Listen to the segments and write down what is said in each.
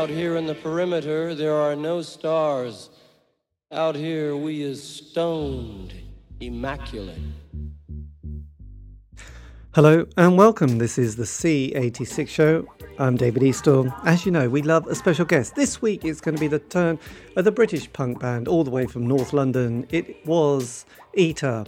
Out here in the perimeter, there are no stars. Out here, we is stoned, immaculate. Hello and welcome. This is the C86 show. I'm David Eastorm. As you know, we love a special guest. This week it's going to be the turn of the British punk band all the way from North London. It was Eater,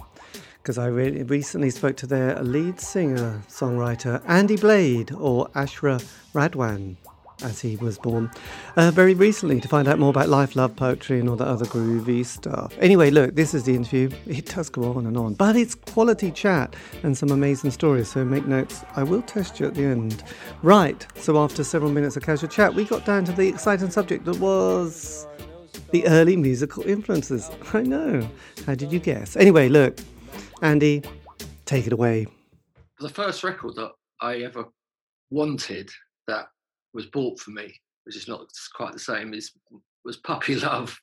because I recently spoke to their lead singer, songwriter, Andy Blade, or Ashra Radwan, as he was born, very recently, to find out more about life, love, poetry and all that other groovy stuff. Anyway, look, this is the interview. It does go on and on, but it's quality chat and some amazing stories, so make notes. I will test you at the end. Right, so after several minutes of casual chat, we got down to the exciting subject that was the early musical influences. I know. How did you guess? Anyway, look, Andy, take it away. The first record that I ever wanted that was bought for me, which is not quite the same, was Puppy Love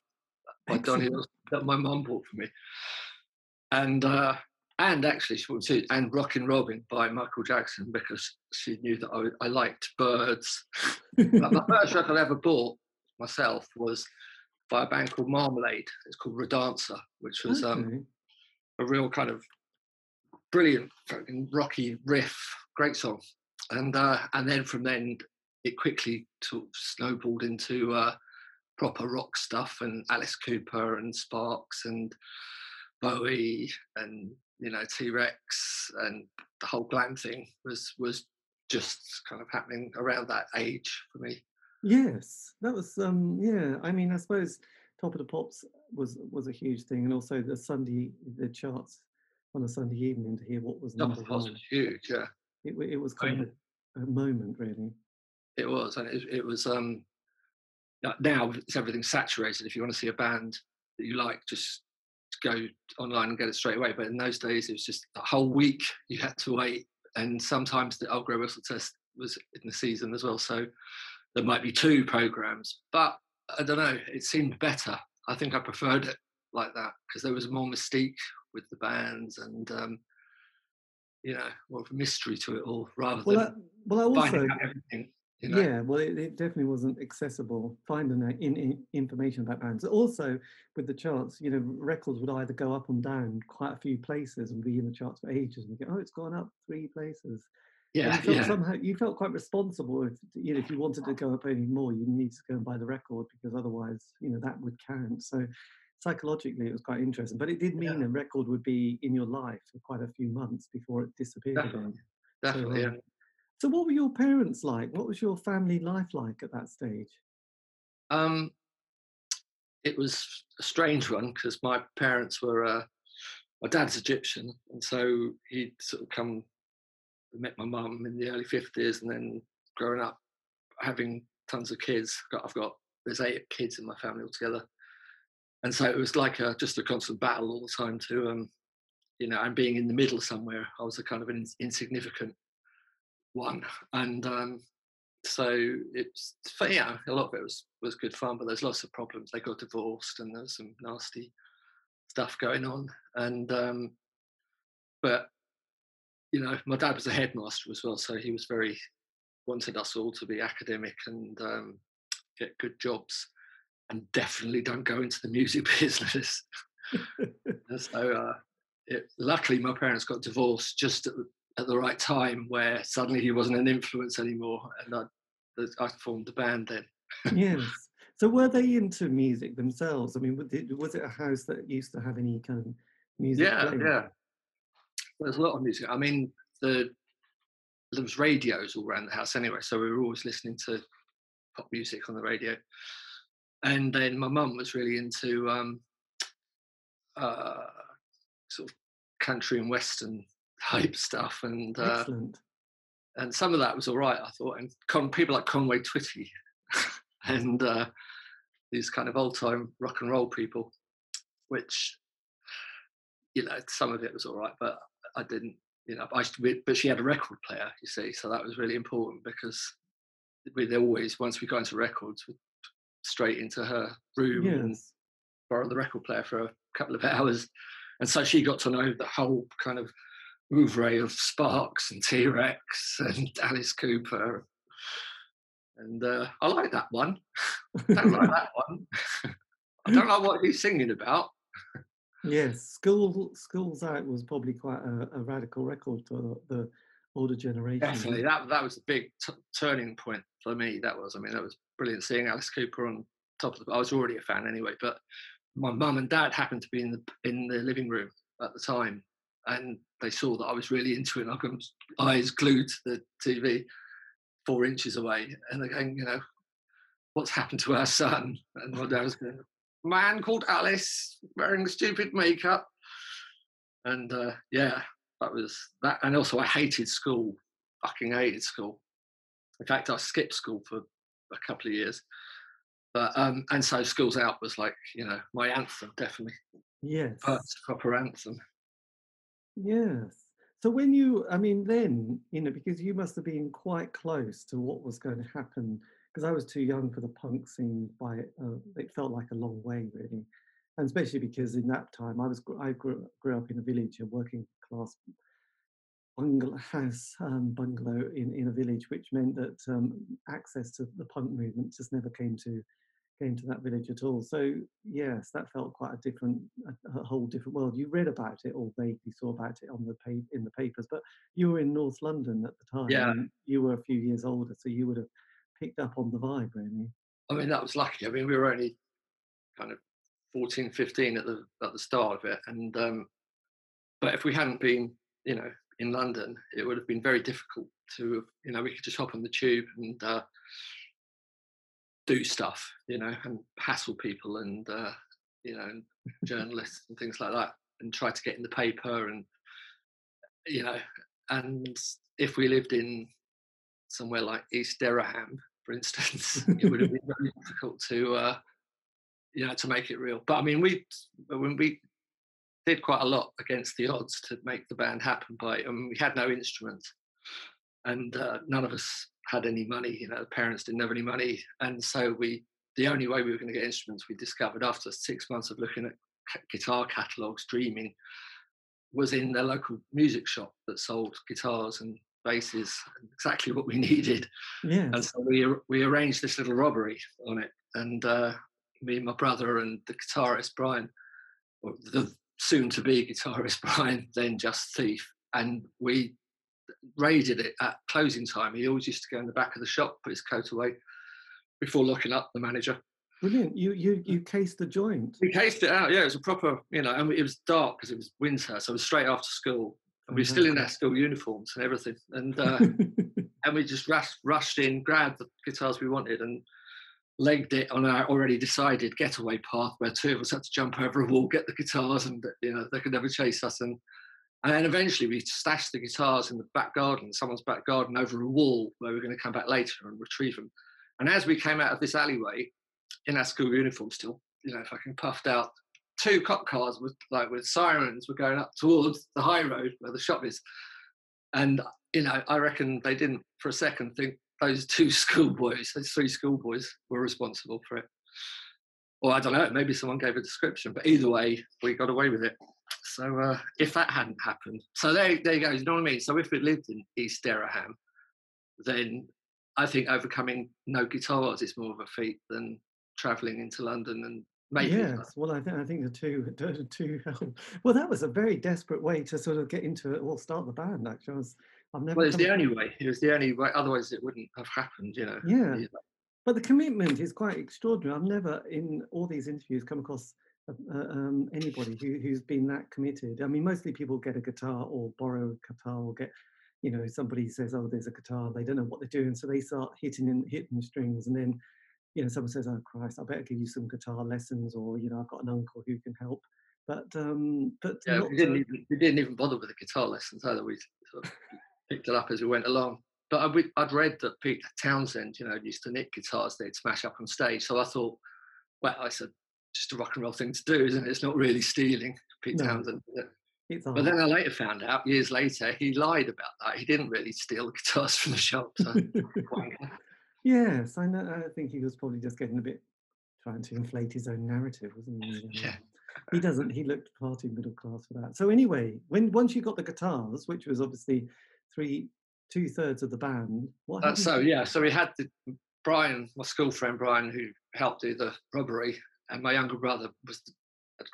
by Donny that my mum bought for me. And actually, she bought it, and Rockin' Robin by Michael Jackson, because she knew that I liked birds. But the first record I ever bought myself was by a band called Marmalade. It's called Redancer, which was a real kind of brilliant rocky riff, great song. And then from then, it quickly sort of snowballed into proper rock stuff, and Alice Cooper and Sparks and Bowie and, you know, T Rex, and the whole glam thing was just kind of happening around that age for me. Yes, that was I mean, I suppose Top of the Pops was a huge thing, and also the charts on a Sunday evening to hear what was number one. Top of the Pops was huge, yeah. It was kind of a moment, really. It was, and it was. Now it's everything saturated. If you want to see a band that you like, just go online and get it straight away. But in those days, it was just a whole week you had to wait, and sometimes the Old Grey Whistle Test was in the season as well. So there might be two programs, but I don't know. It seemed better. I think I preferred it like that because there was more mystique with the bands, and more of a mystery to it all, rather than finding out everything. You know? Yeah, well, it definitely wasn't accessible, finding that information about bands. Also, with the charts, you know, records would either go up and down quite a few places and be in the charts for ages, and you go, oh, it's gone up 3 places. Yeah, and somehow you felt quite responsible. If you wanted to go up any more, you needed to go and buy the record, because otherwise, you know, that would count. So psychologically, it was quite interesting. But it did mean a record would be in your life for quite a few months before it disappeared again. Definitely, yeah. So what were your parents like? What was your family life like at that stage? It was a strange one, because my parents were, my dad's Egyptian, and so he'd sort of come and met my mum in the early 50s, and then growing up, having tons of kids. There's 8 kids in my family altogether. And so it was like just a constant battle all the time to, and being in the middle somewhere. I was a kind of an insignificant one, and so it's a lot of it was good fun, but there's lots of problems. They got divorced, and there's some nasty stuff going on, and but you know, my dad was a headmaster as well, so he was very wanted us all to be academic and get good jobs, and definitely don't go into the music business. So luckily my parents got divorced just at the right time, where suddenly he wasn't an influence anymore, and I formed the band then. Yes. So were they into music themselves? I mean, was it a house that used to have any kind of music? Yeah, playing? Yeah. There's a lot of music. I mean, there was radios all around the house anyway, so we were always listening to pop music on the radio. And then my mum was really into sort of country and western type stuff, and some of that was all right, I thought, and people like Conway Twitty and these kind of old time rock and roll people, which, you know, some of it was all right, but I didn't, you know, but she had a record player, you see, so that was really important, because once we got into records, we'd straight into her room and borrow the record player for a couple of hours, and so she got to know the whole kind of oeuvre of Sparks and T Rex and Alice Cooper And I like that one. I don't like that one. I don't like what he's singing about. Yes, Schools Out was probably quite a radical record for the older generation. Definitely, that was a big turning point for me. That was, I mean, that was brilliant seeing Alice Cooper on top of the. I was already a fan anyway, but my mum and dad happened to be in the living room at the time, and they saw that I was really into it. I've got my eyes glued to the TV, 4 inches away, and they're going, you know, what's happened to our son? And my dad was going, man called Alice wearing stupid makeup. And yeah, that was that. And also I hated school, fucking hated school. In fact, I skipped school for a couple of years. But and so Schools Out was like, you know, my anthem, definitely. Yes. Proper anthem. Yes. So when you, I mean, then, you know, because you must have been quite close to what was going to happen, because I was too young for the punk scene by, it felt like a long way, really. And especially because in that time, I grew up in a village, a working class bungalow in a village, which meant that access to the punk movement just never came to that village at all. So yes, that felt quite a whole different world. You read about it or vaguely saw about it on in the papers, but you were in North London at the time. Yeah. And you were a few years older, so you would have picked up on the vibe, really. I mean, that was lucky. I mean, we were only kind of 14, 15 at the start of it, and but if we hadn't been, you know, in London, it would have been very difficult to, you know, we could just hop on the tube and do stuff, you know, and hassle people and, you know, and journalists and things like that, and try to get in the paper and, you know, and if we lived in somewhere like East Dereham, for instance, it would have been very difficult to, you know, to make it real. But I mean, when we did quite a lot against the odds to make the band happen by, I mean, we had no instruments, and none of us had any money, you know, the parents didn't have any money. And so the only way we were going to get instruments, we discovered after 6 months of looking at guitar catalogues, dreaming, was in their local music shop that sold guitars and basses, exactly what we needed. Yes. And so we arranged this little robbery on it, and me and my brother and the guitarist Brian, or the soon-to-be guitarist Brian, then just thief, and we raided it at closing time. He always used to go in the back of the shop, put his coat away before locking up, the manager. Brilliant. You cased the joint. We cased it out, yeah. It was a proper, you know, and it was dark because it was winter, so it was straight after school. And we were still in our school uniforms and everything. And and we just rushed in, grabbed the guitars we wanted and legged it on our already decided getaway path where two of us had to jump over a wall, get the guitars, and, you know, they could never chase us. And then eventually we stashed the guitars in the back garden, someone's back garden, over a wall where we were going to come back later and retrieve them. And as we came out of this alleyway, in our school uniform still, you know, fucking puffed out, two cop cars with sirens were going up towards the high road where the shop is. And, you know, I reckon they didn't for a second think those three schoolboys were responsible for it. Or I don't know, maybe someone gave a description, but either way, we got away with it. So if that hadn't happened, so there you go, you know what I mean? So if we lived in East Dereham, then I think overcoming no guitars is more of a feat than travelling into London and maybe. Yes, well, I think the two help. Well, that was a very desperate way to sort of get into it or start the band, actually. It was the only way, otherwise it wouldn't have happened, you know. Yeah, either. But the commitment is quite extraordinary. I've never, in all these interviews, come across anybody who's been that committed. I mean, mostly people get a guitar or borrow a guitar or get, you know, somebody says, oh, there's a guitar, they don't know what they're doing, so they start hitting strings, and then, you know, someone says, oh, Christ, I better give you some guitar lessons, or, you know, I've got an uncle who can help. But yeah, we didn't even bother with the guitar lessons either. We sort of picked it up as we went along. But I'd read that Pete Townsend, you know, used to nick guitars they'd smash up on stage. So I thought, well, I said, just a rock and roll thing to do, isn't it? It's not really stealing, Pete Townsend. But then I later found out, years later, he lied about that. He didn't really steal the guitars from the shop. So. Yes, I know. I think he was probably just getting a bit, trying to inflate his own narrative, wasn't he? Yeah. He doesn't. He looked far too middle class for that. So anyway, once you got the guitars, which was obviously two thirds of the band, what happened? So we had the Brian, my school friend Brian, who helped do the robbery, and my younger brother was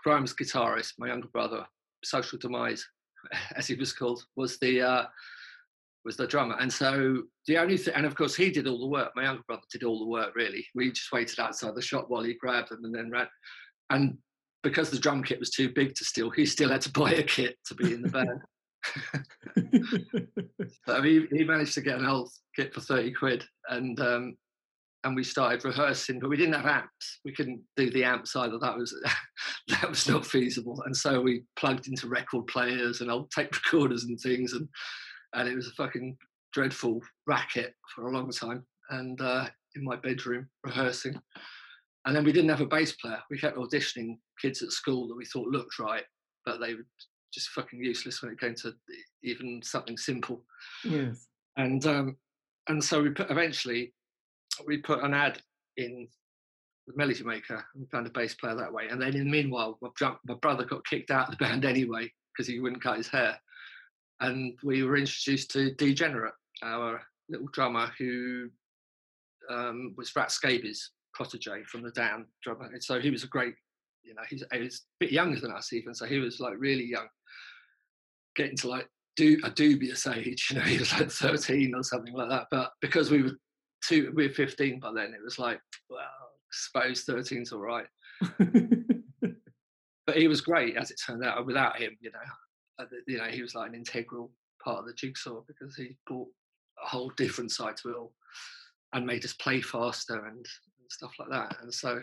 Grimes' guitarist. My younger brother, Social Demise, as he was called, was the drummer. And so the only thing, and of course he did all the work. My younger brother did all the work, really. We just waited outside the shop while he grabbed them and then ran. And because the drum kit was too big to steal, he still had to buy a kit to be in the band. So he managed to get an old kit for 30 quid, and we started rehearsing, but we didn't have amps. We couldn't do the amps either. That was not feasible. And so we plugged into record players and old tape recorders and things, and it was a fucking dreadful racket for a long time. And in my bedroom rehearsing, and then we didn't have a bass player. We kept auditioning kids at school that we thought looked right, but they would just fucking useless when it came to even something simple. Yes. And so we put an ad in the Melody Maker and found a bass player that way. And then in the meanwhile, my brother got kicked out of the band anyway because he wouldn't cut his hair. And we were introduced to Degenerate, our little drummer who was Rat Scabies' protege from the Down drummer. And so he was a great, you know, he was a bit younger than us even, so he was like really young, getting to like a dubious age, you know, he was like 13 or something like that. But because we were 15 by then, it was like, well, I suppose 13's all right. But he was great, as it turned out. Without him, you know, he was like an integral part of the jigsaw because he brought a whole different side to it all and made us play faster and stuff like that. And so,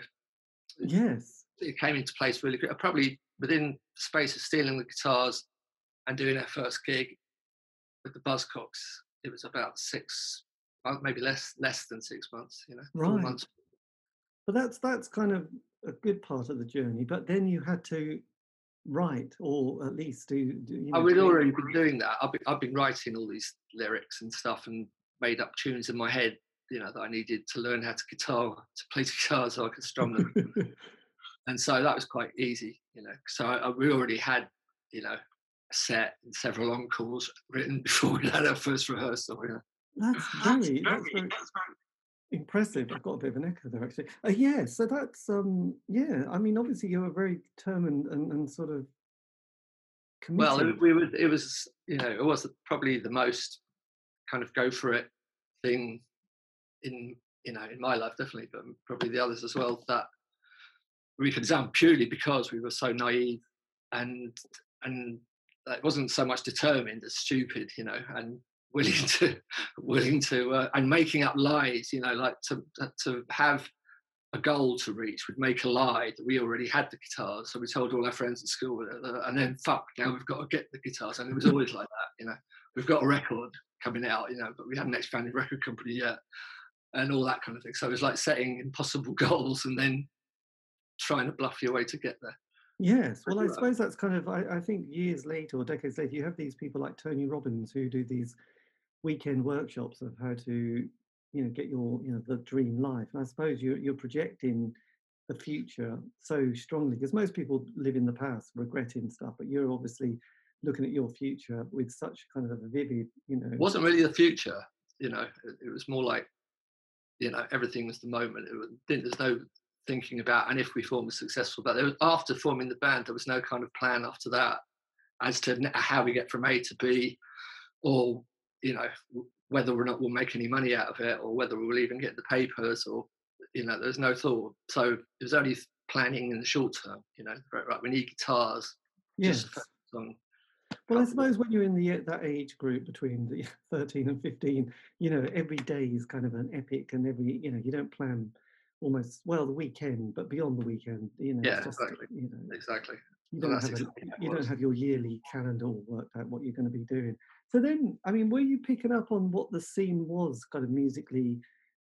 yes. It came into place really quick. Probably within the space of stealing the guitars and doing our first gig with the Buzzcocks, it was about 6 months, maybe less than 6 months, you know, right. 4 months. But that's kind of a good part of the journey. But then you had to write, or at least do you know, I would already been doing that. I've been writing all these lyrics and stuff and made up tunes in my head, you know, that I needed to learn how to play the guitar so I could strum them. And so that was quite easy, you know. So we already had, you know, a set and several encores written before we had our first rehearsal. You know. That's very impressive. I've got a bit of an echo there, actually. Yeah, so that's, yeah. I mean, obviously you were very determined and sort of committed. Well, it was probably the most kind of go for it thing in, you know, in my life, definitely, but probably the others as well, that we could done purely because we were so naive and it wasn't so much determined as stupid, you know, and willing to and making up lies, you know, like to have a goal to reach would make a lie that we already had the guitars. So we told all our friends at school and then fuck, now we've got to get the guitars. And it was always like that, you know, we've got a record coming out, you know, but we hadn't expanded record company yet and all that kind of thing. So it was like setting impossible goals and then trying to bluff your way to get there. Yes, well, I suppose that's kind of, I think years later or decades later, you have these people like Tony Robbins who do these weekend workshops of how to, you know, get your, you know, the dream life. And I suppose you're projecting the future so strongly because most people live in the past regretting stuff, but you're obviously looking at your future with such kind of a vivid, you know. It wasn't really the future, you know, it was more like, you know, everything was the moment. There's no thinking about and if we form was successful, but there was, after forming the band, there was no kind of plan after that as to how we get from A to B, or you know, whether or not we'll make any money out of it, or whether we'll even get the papers, or you know, there's no thought. So it was only planning in the short term, you know. Right, we need guitars. Yes. Well, I suppose when you're in that age group between the 13 and 15, you know, every day is kind of an epic, and every, you know, you don't plan. Almost, well, the weekend, but beyond the weekend, you know. Yeah, just, exactly. You know, exactly. You don't have your yearly calendar all worked out what you're going to be doing. So then, I mean, were you picking up on what the scene was, kind of musically,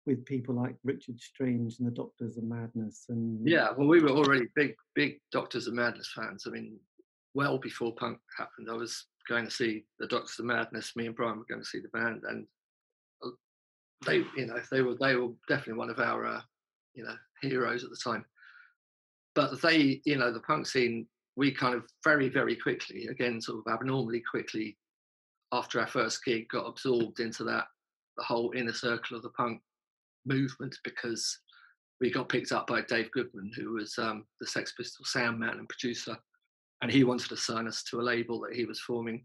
with people like Richard Strange and the Doctors of Madness? And yeah, well, we were already big Doctors of Madness fans. I mean, well before punk happened, I was going to see the Doctors of Madness. Me and Brian were going to see the band, and they, you know, they were definitely one of our you know, heroes at the time. But they, you know, the punk scene, we kind of very, very quickly, again, sort of abnormally quickly, after our first gig, got absorbed into that, the whole inner circle of the punk movement because we got picked up by Dave Goodman, who was the Sex Pistols sound man and producer, and he wanted to sign us to a label that he was forming.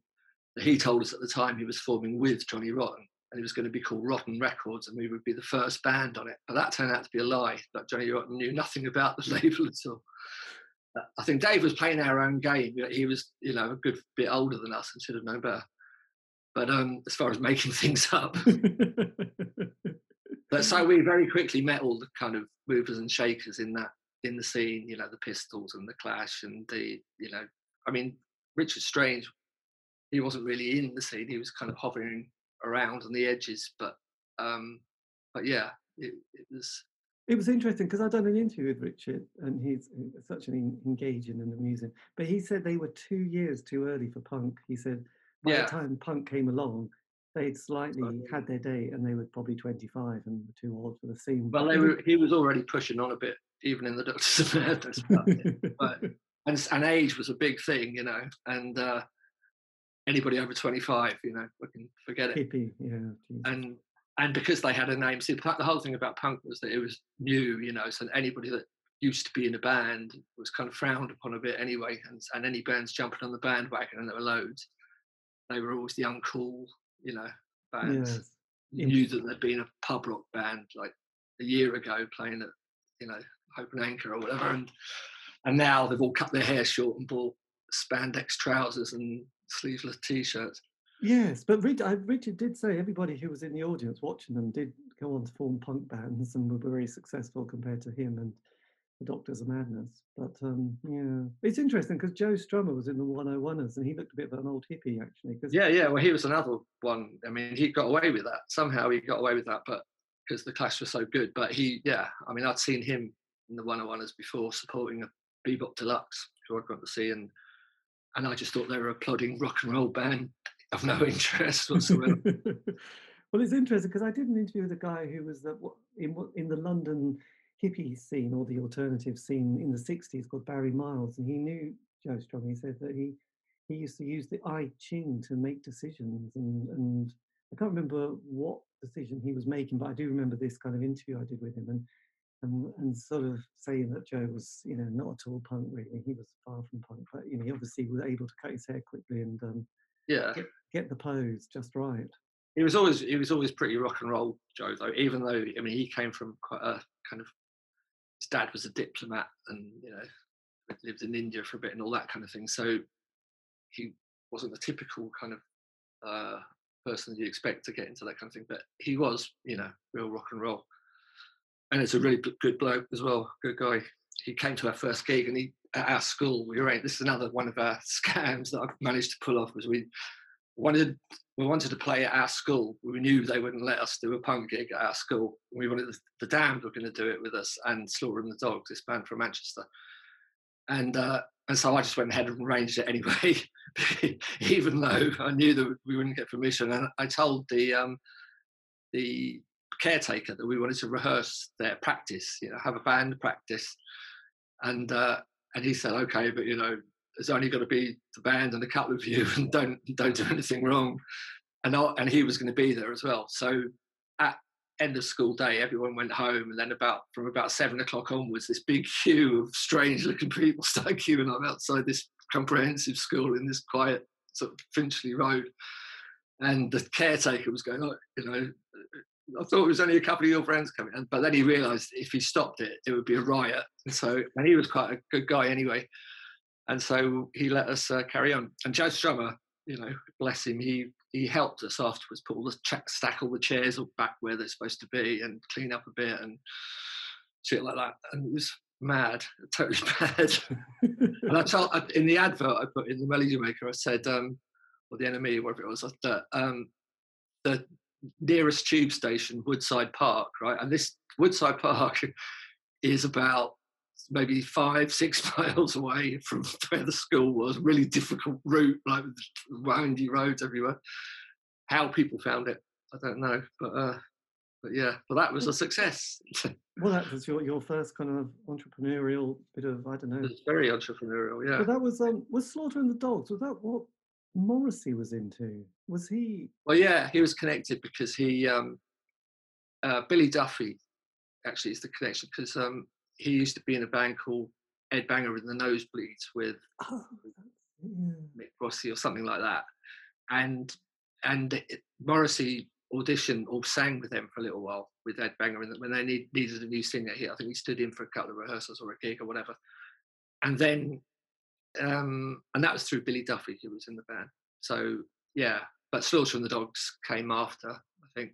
He told us at the time he was forming with Johnny Rotten, and it was going to be called Rotten Records, and we would be the first band on it. But that turned out to be a lie. Like, Johnny Rotten knew nothing about the label at all. I think Dave was playing our own game. He was, you know, a good bit older than us and should have known better. But as far as making things up. But so we very quickly met all the kind of movers and shakers in the scene, you know, the Pistols and the Clash and the, you know, I mean, Richard Strange, he wasn't really in the scene. He was kind of hovering around on the edges, but yeah, it was. It was interesting because I'd done an interview with Richard, and he's such an engaging and amusing. But he said they were 2 years too early for punk. He said by the time punk came along, they'd slightly had their day, and they were probably 25 and were too old for the scene. Well, they were. He was already pushing on a bit, even in the Doctors of Madness. But age was a big thing, you know, and. Anybody over 25, you know, fucking forget it. Hippie, yeah. And because they had a name, see, the whole thing about punk was that it was new, you know, so anybody that used to be in a band was kind of frowned upon a bit anyway, and any bands jumping on the bandwagon, and there were loads. They were always the uncool, you know, bands. Yes. You knew that there'd been a pub rock band like a year ago playing at, you know, Hope and Anchor or whatever, and now they've all cut their hair short and bought spandex trousers and sleeveless t-shirts. Yes, but Richard did say everybody who was in the audience watching them did go on to form punk bands and were very successful compared to him and the Doctors of Madness. But yeah, it's interesting because Joe Strummer was in the 101ers and he looked a bit of an old hippie actually. Yeah, well, he was another one. I mean, he got away with that. Somehow he got away with that, but because the Clash was so good. But I'd seen him in the 101ers before supporting a Bebop Deluxe, who I got to see, and I just thought they were a plodding rock and roll band of no interest whatsoever. Well, it's interesting because I did an interview with a guy who was in the London hippie scene or the alternative scene in the 60s called Barry Miles, and he knew Joe Strummer. He said that he used to use the I Ching to make decisions, and I can't remember what decision he was making, but I do remember this kind of interview I did with him, and sort of saying that Joe was, you know, not at all punk really. He was far from punk, but you know, he obviously was able to cut his hair quickly and get the pose just right. He was always pretty rock and roll, Joe, though. Even though, I mean, he came from quite a kind of, his dad was a diplomat and, you know, lived in India for a bit and all that kind of thing. So he wasn't the typical kind of person you expect to get into that kind of thing, but he was, you know, real rock and roll. And it's a really good bloke as well, good guy. He came to our first gig, and at our school, this is another one of our scams that I've managed to pull off, was we wanted to play at our school. We knew they wouldn't let us do a punk gig at our school. We wanted the Damned were going to do it with us, and Slaughter and the Dogs, this band from Manchester. And so I just went ahead and arranged it anyway, even though I knew that we wouldn't get permission. And I told the caretaker that we wanted to rehearse their practice, you know, have a band practice, and he said, okay, but you know, there's only got to be the band and a couple of you, and don't do anything wrong, and he was going to be there as well. So at end of school day, everyone went home, and then from about 7 o'clock onwards, this big queue of strange looking people started queuing up outside this comprehensive school in this quiet sort of Finchley Road, and the caretaker was going, oh, you know, I thought it was only a couple of your friends coming, but then he realised if he stopped it, it would be a riot. And he was quite a good guy anyway, and so he let us carry on. And Joe Strummer, you know, bless him, he helped us afterwards, put all the stack all the chairs all back where they're supposed to be, and clean up a bit and shit like that. And it was mad, totally mad. And in the advert I put in the Melody Maker, I said, or the Enemy, whatever it was, the nearest tube station, Woodside Park, right? And this Woodside Park is about maybe 5-6 miles away from where the school was. Really difficult route, like windy roads everywhere. How people found it, I don't know, but yeah, but that was a success. Well, that was your first kind of entrepreneurial bit of, I don't know. It's very entrepreneurial, yeah. But that was Slaughter and the Dogs. Was that what Morrissey was into? Was he? Well, yeah, he was connected because Billy Duffy actually is the connection, because he used to be in a band called Ed Banger and the Nosebleeds with Mick Rossi or something like that. And Morrissey auditioned or sang with them for a little while with Ed Banger, and when they needed a new singer, I think he stood in for a couple of rehearsals or a gig or whatever. And then, and that was through Billy Duffy, who was in the band. So, yeah, but Slaughter and the Dogs came after, I think,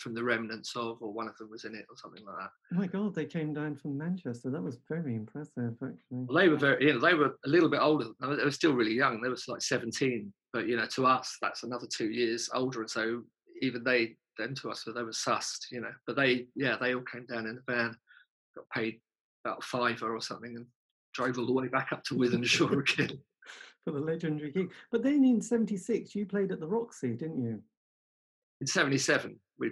from the remnants of, or one of them was in it or something like that. Oh my God, they came down from Manchester. That was very impressive, actually. Well, they were they were a little bit older. They were still really young. They were like 17, but, to us, that's another 2 years older. And so even them to us, they were sussed, but they all came down in the van, got paid about a fiver or something, and drove all the way back up to Withenshaw again. For the legendary gig. But then in 76, you played at the Roxy, didn't you? In 77, we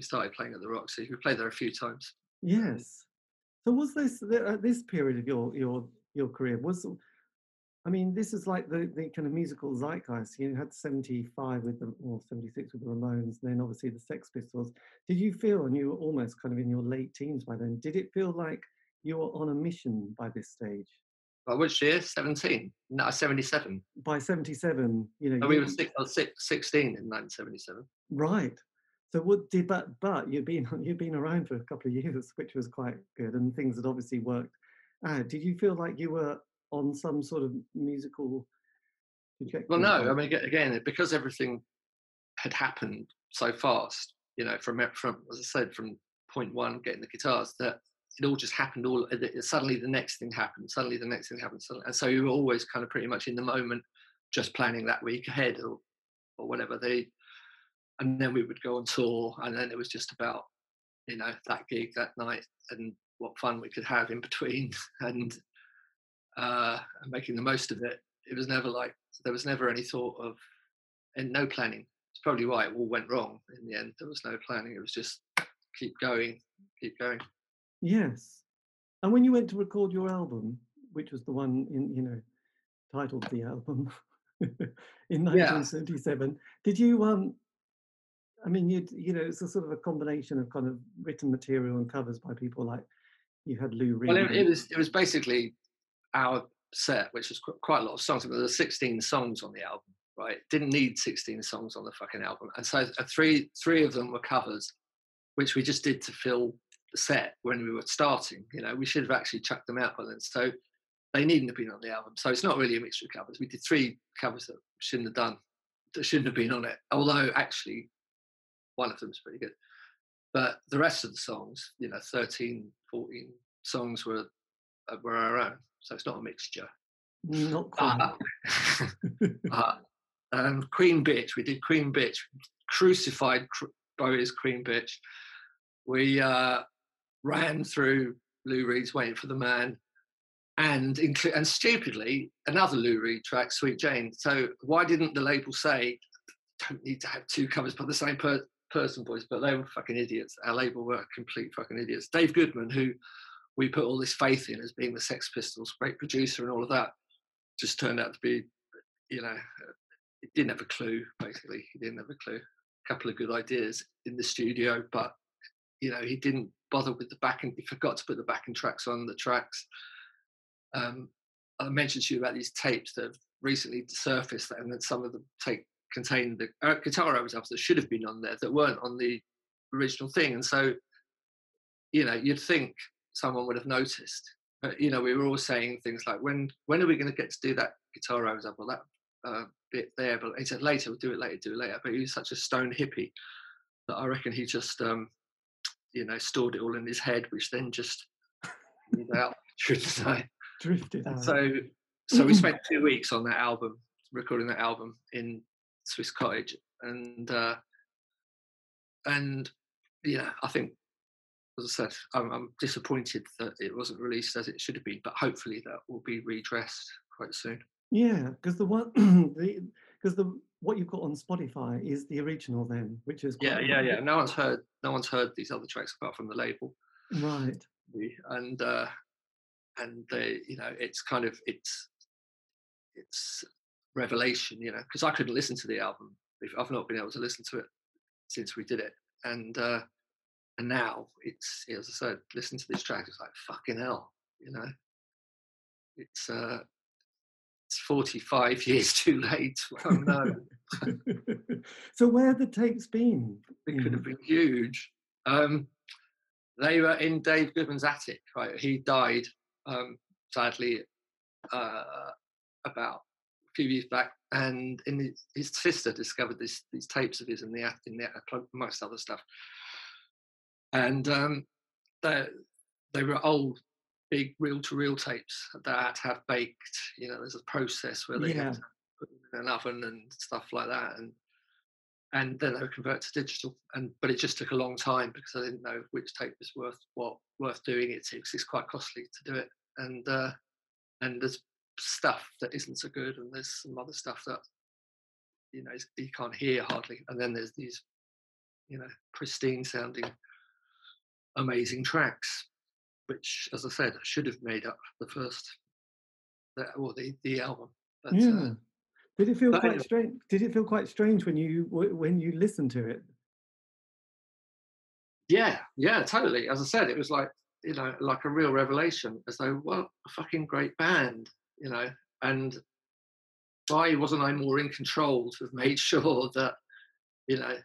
started playing at the Roxy. We played there a few times. Yes. So was this, at this period of your career, this is like the kind of musical zeitgeist. You had 75 with the, or 76 with the Ramones, and then obviously the Sex Pistols. Did you feel, and you were almost kind of in your late teens by then, did it feel like you were on a mission by this stage? By which year? 17? No, 77. By 77, No, we were 16 in 1977. Right. So but you'd been around for a couple of years, which was quite good, and things had obviously worked out. Did you feel like you were on some sort of musical trajectory? Well, no. I mean, again, because everything had happened so fast, from as I said, from point one, getting the guitars, that it all just happened. Suddenly the next thing happened. Suddenly the next thing happened. And so you were always kind of pretty much in the moment, just planning that week ahead or whatever. And then we would go on tour, and then it was just about that gig that night and what fun we could have in between, and making the most of it. It was never like there was never any thought of, and no planning. It's probably why it all went wrong in the end. There was no planning. It was just keep going. Yes. And when you went to record your album, which was the one titled the album in 1977, did you it's a sort of a combination of kind of written material and covers by people like you had Lou Reed. Well, it was basically our set, which was quite a lot of songs. But there were 16 songs on the album, right? Didn't need 16 songs on the fucking album. And so three of them were covers, which we just did to fill the set when we were starting. We should have actually chucked them out by then, so they needn't have been on the album. So it's not really a mixture of covers. We did three covers that shouldn't have been on it, although actually one of them is pretty good, but the rest of the songs, 13, 14 songs were our own. So it's not a mixture. Not quite. Queen Bitch, we did Queen Bitch, crucified Bowie's Queen Bitch. We ran through Lou Reed's Waiting for the Man, and stupidly, another Lou Reed track, Sweet Jane. So why didn't the label say, don't need to have two covers by the same person, boys? But they were fucking idiots. Our label were complete fucking idiots. Dave Goodman, who we put all this faith in as being the Sex Pistols, great producer and all of that, just turned out to be, he didn't have a clue, basically. He didn't have a clue. A couple of good ideas in the studio, but he didn't bother with the backing. He forgot to put the backing tracks on the tracks. I mentioned to you about these tapes that have recently surfaced, and then some of them contain the guitar overdubs that should have been on there that weren't on the original thing. And so, you'd think someone would have noticed. But, we were all saying things like, when are we going to get to do that guitar overdub or that bit there? But he said, later, we'll do it later. But he was such a stone hippie that I reckon he just... stored it all in his head, which then just drifted out. So we spent 2 weeks on that album, recording that album in Swiss Cottage, and I think, as I said, I'm disappointed that it wasn't released as it should have been, but hopefully that will be redressed quite soon. Yeah, because what you've got on Spotify is the original then, which is quite amazing. No one's heard these other tracks apart from the label, right? And they, it's kind of it's revelation, because I couldn't listen to the album. I've not been able to listen to it since we did it, and And now it's, as I said, listening to this track, it's like, fucking hell, you know. It's 45 years too late. Oh no. So where have the takes been? They could have been huge. They were in Dave Goodman's attic, right? He died, sadly, about a few years back, and in his sister discovered these tapes of his in the amongst other stuff. And they were old, big reel-to-reel tapes that have baked. You know, there's a process where they have to put in an oven and stuff like that, and then they were converted to digital. But it just took a long time because I didn't know which tape was worth doing it. It's quite costly to do it, and there's stuff that isn't so good, and there's some other stuff that you know you can't hear hardly. And then there's these, you know, pristine sounding, amazing tracks, which, as I said, I should have made up the album. But, did it feel quite strange? Did it feel quite strange when you listened to it? Yeah, totally. As I said, it was like, you know, like a real revelation. As though, what a fucking great band, you know. And why wasn't I more in control to have made sure that, you know,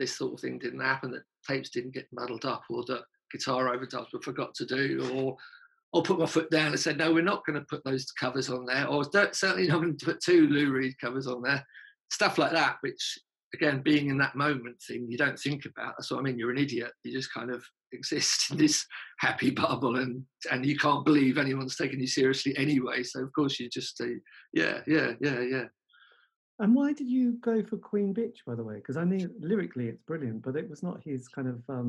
this sort of thing didn't happen, that tapes didn't get muddled up, or that guitar overdubs were forgot to do, or put my foot down and said, no, we're not going to put those covers on there, or certainly not going to put 2 Lou Reed covers on there, stuff like that, which, again, being in that moment thing, you don't think about. That's what I mean, you're an idiot. You just kind of exist in this happy bubble, and you can't believe anyone's taking you seriously anyway, so of course you just say, yeah. And why did you go for Queen Bitch, by the way? Because I mean, lyrically it's brilliant, but it was not his kind of. I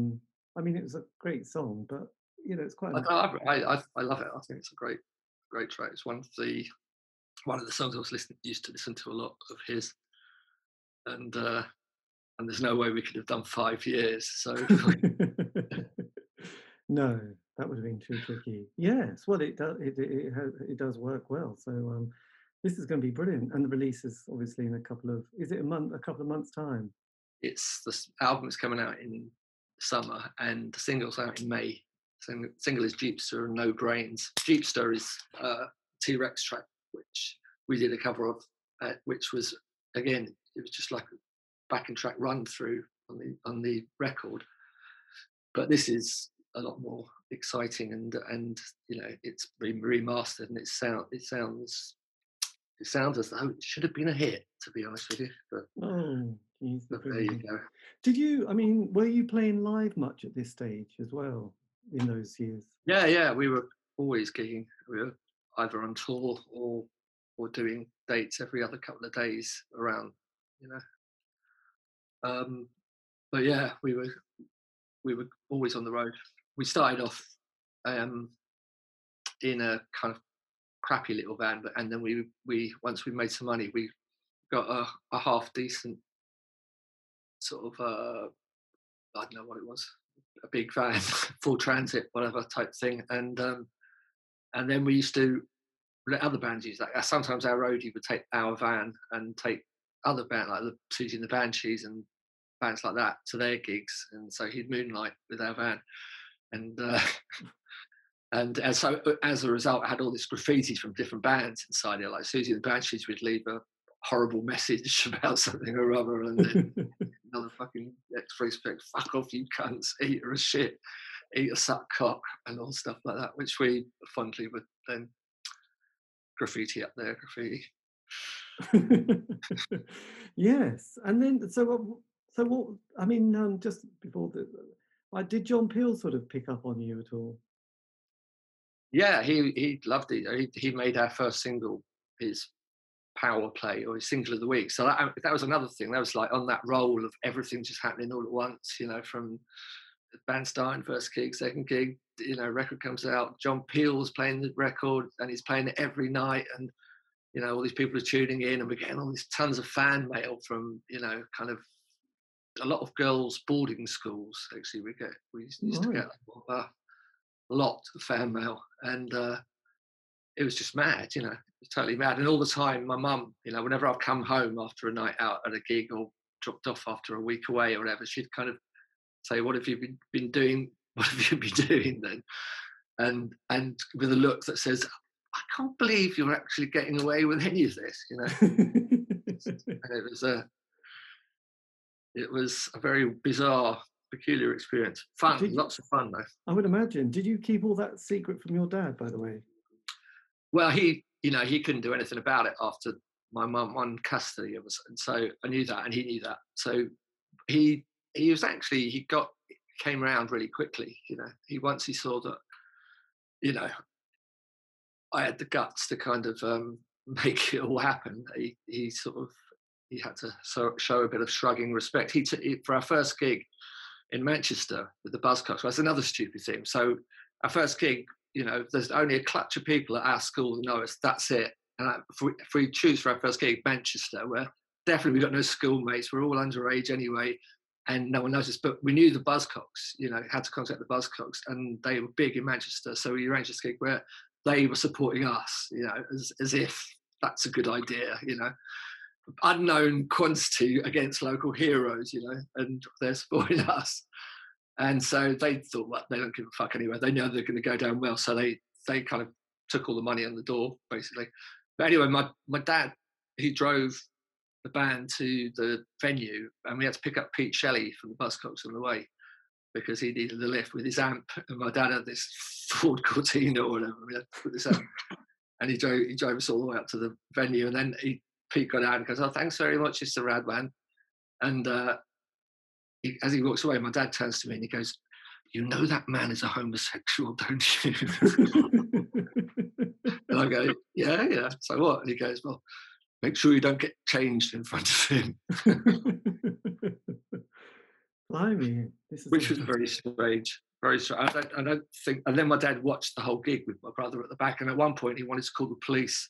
mean, it was a great song, but you know, it's quite. I love it. I think it's a great track. It's one of the songs I was used to listen to a lot of his, and there's no way we could have done 5 years. So no, that would have been too tricky. Yes, well, it does work well. So. This is going to be brilliant, and the release is obviously in a couple of months' time. It's this album is coming out in summer, and the single's out in May. The single is Jeepster and No Brains. Jeepster is a T Rex track, which we did a cover of, which was, again, it was just like a back and track run through on the record. But this is a lot more exciting, and you know, it's been remastered, and it sounds as though it should have been a hit, to be honest with you. But there you go. Did you? I mean, were you playing live much at this stage as well in those years? Yeah. We were always gigging. We were either on tour or doing dates every other couple of days around, you know. But yeah, we were always on the road. We started off in a kind of crappy little van, and then we once we made some money, we got a half decent sort of I don't know what it was, a big van, full transit, whatever type thing, and then we used to let other bands use that. Sometimes our roadie would take our van and take other bands like the Susie and the Banshees and bands like that to their gigs, and so he'd moonlight with our van, And so, as a result, I had all this graffiti from different bands inside it. Like Susie and the Banshees would leave a horrible message about something or other, and then another fucking ex-freeze pick, fuck off you cunts, eat her a shit, eat a suck cock, and all stuff like that, which we fondly would then graffiti. Yes, and then, so what, I mean, just before did John Peel sort of pick up on you at all? Yeah, he loved it. He made our first single his power play, or his single of the week. So that was another thing. That was like on that roll of everything just happening all at once, you know, from the band starting, first gig, second gig, you know, record comes out. John Peel's playing the record, and he's playing it every night. And, you know, all these people are tuning in, and we're getting all these tons of fan mail from, you know, kind of a lot of girls' boarding schools, actually. We used to get like, a lot of fan mail, and it was just mad, you know, totally mad. And all the time, my mum, you know, whenever I've come home after a night out at a gig or dropped off after a week away or whatever, she'd kind of say, what have you been doing? What have you been doing then? And with a look that says, I can't believe you're actually getting away with any of this, you know. And it was a very bizarre, peculiar experience. Fun, lots of fun though. I would imagine. Did you keep all that secret from your dad, by the way? Well, he couldn't do anything about it after my mum won custody of us, and so I knew that, and he knew that. So he came around really quickly, you know. Once he saw that, you know, I had the guts to kind of make it all happen. He had to show a bit of shrugging respect. For our first gig in Manchester with the Buzzcocks, that's another stupid thing. So our first gig, you know, there's only a clutch of people at our school that know us. That's it. And if we choose for our first gig Manchester, where definitely we've got no schoolmates, we're all underage anyway, and no one knows us, but we knew the Buzzcocks, you know, had to contact the Buzzcocks, and they were big in Manchester. So we arranged this gig where they were supporting us, you know, as if that's a good idea, you know. Unknown quantity against local heroes, you know, and they're supporting us. And so they thought, well, they don't give a fuck anyway. They know they're going to go down well. So they kind of took all the money on the door, basically. But anyway, my dad, he drove the band to the venue, and we had to pick up Pete Shelley from the Buzzcocks on the way because he needed a lift with his amp. And my dad had this Ford Cortina or whatever. We had to put this amp. And he drove us all the way up to the venue. And then Pete got out and goes, "Oh, thanks very much, it's the Radwan." And as he walks away, my dad turns to me and he goes, "You know that man is a homosexual, don't you?" And I go, yeah, "So what?" And he goes, "Well, make sure you don't get changed in front of him." Blimey. Which was very strange. Very strange. I don't think. And then my dad watched the whole gig with my brother at the back. And at one point, he wanted to call the police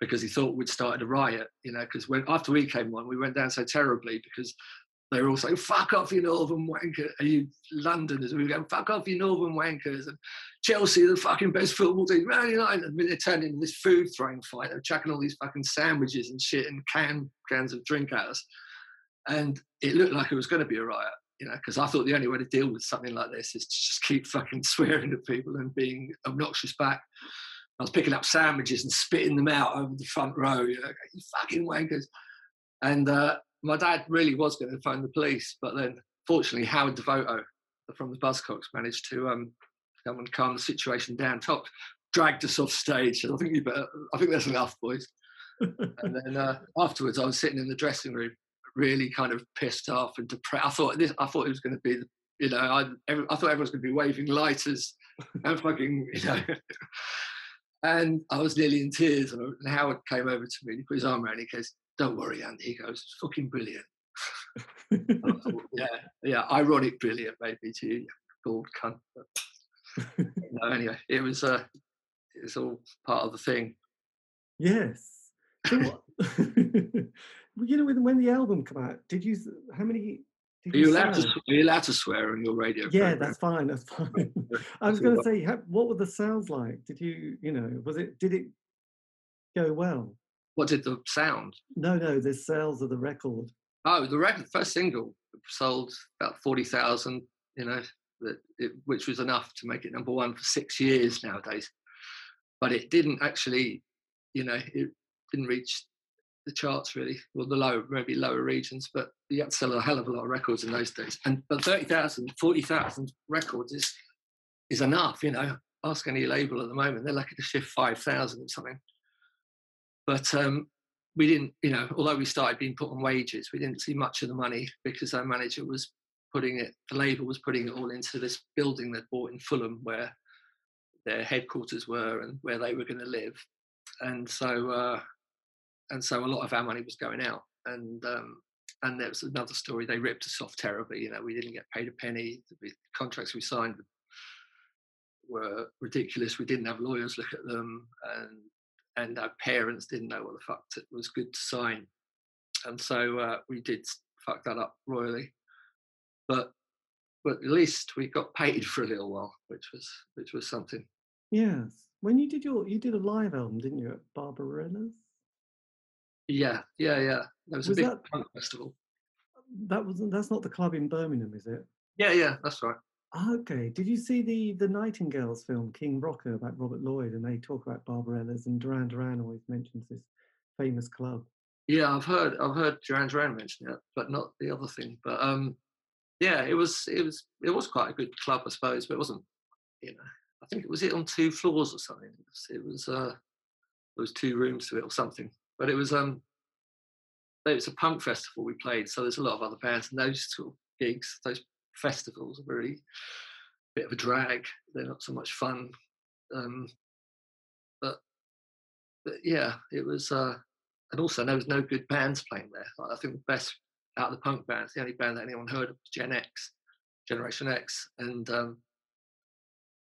because he thought we'd started a riot, you know, because after we came on, we went down so terribly because they were all saying, "Fuck off, you northern wankers," and you Londoners, we were going, "Fuck off, you northern wankers," and "Chelsea, the fucking best football team, Man United." And they turned into this food throwing fight. They were chucking all these fucking sandwiches and shit and cans of drink at us. And it looked like it was going to be a riot, you know, because I thought the only way to deal with something like this is to just keep fucking swearing at people and being obnoxious back. I was picking up sandwiches and spitting them out over the front row, you know, going, "You fucking wankers." And my dad really was going to phone the police, but then fortunately Howard Devoto from the Buzzcocks managed to come and calm the situation down. Top dragged us off stage. And I think that's enough, boys. And then afterwards I was sitting in the dressing room, really kind of pissed off and depressed. I thought it was going to be, you know, I thought everyone was going to be waving lighters and fucking, you know. And I was nearly in tears, and Howard came over to me and he put his arm around me and he goes, "Don't worry, Andy." He goes, "It's fucking brilliant." yeah, ironic brilliant, maybe, to you bald cunt. But, no, anyway, it was all part of the thing. Yes. Well, you know, when the album came out, did you? How many? Are you allowed to swear on your radio program? Yeah, that's fine. That's fine. I was going to say, what were the sounds like? Did you, you know, did it go well? What did the sound? No, the sales of the record. Oh, the record, first single sold about 40,000. You know, which was enough to make it number one for 6 years nowadays. But it didn't actually, you know, it didn't reach the charts really, well, maybe lower regions, but you had to sell a hell of a lot of records in those days. And but 30,000, 40,000 records is enough, you know. Ask any label at the moment, they're lucky to shift 5,000 or something. But we didn't, you know, although we started being put on wages, we didn't see much of the money because our manager was the label was putting it all into this building they'd bought in Fulham where their headquarters were and where they were going to live. And so a lot of our money was going out. And there was another story. They ripped us off terribly. You know, we didn't get paid a penny. The contracts we signed were ridiculous. We didn't have lawyers look at them. And our parents didn't know what the fuck it was good to sign. And so we did fuck that up royally. But at least we got paid for a little while, which was something. Yes. When you did a live album, didn't you, at Barbarella's? Yeah. There was a big punk festival. That's not the club in Birmingham, is it? Yeah, that's right. Okay. Did you see the Nightingales film, King Rocker, about Robert Lloyd, and they talk about Barbarella's, and Duran Duran always mentions this famous club? Yeah, I've heard Duran Duran mention it, but not the other thing. But yeah, it was quite a good club, I suppose, but it wasn't, you know, I think it was on two floors or something. It was there was two rooms to it or something. But it was a punk festival we played, so there's a lot of other bands, and those sort of gigs, those festivals are really a bit of a drag. They're not so much fun. But yeah, it was, and also there was no good bands playing there. Like, I think the best out of the punk bands, the only band that anyone heard of was Generation X, and then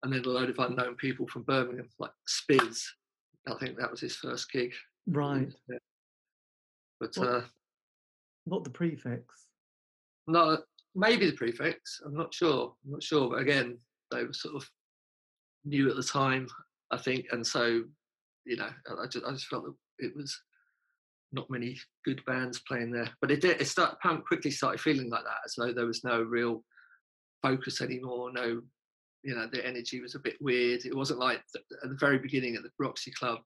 a load of unknown people from Birmingham, like Spiz. I think that was his first gig. Right. Yeah. But not the Prefects. No, maybe the Prefects. I'm not sure. But again, they were sort of new at the time, I think, and so, you know, I just felt that it was not many good bands playing there. But it did. Punk quickly started feeling like that, as though there was no real focus anymore. No, you know, the energy was a bit weird. It wasn't like at the very beginning at the Roxy Club,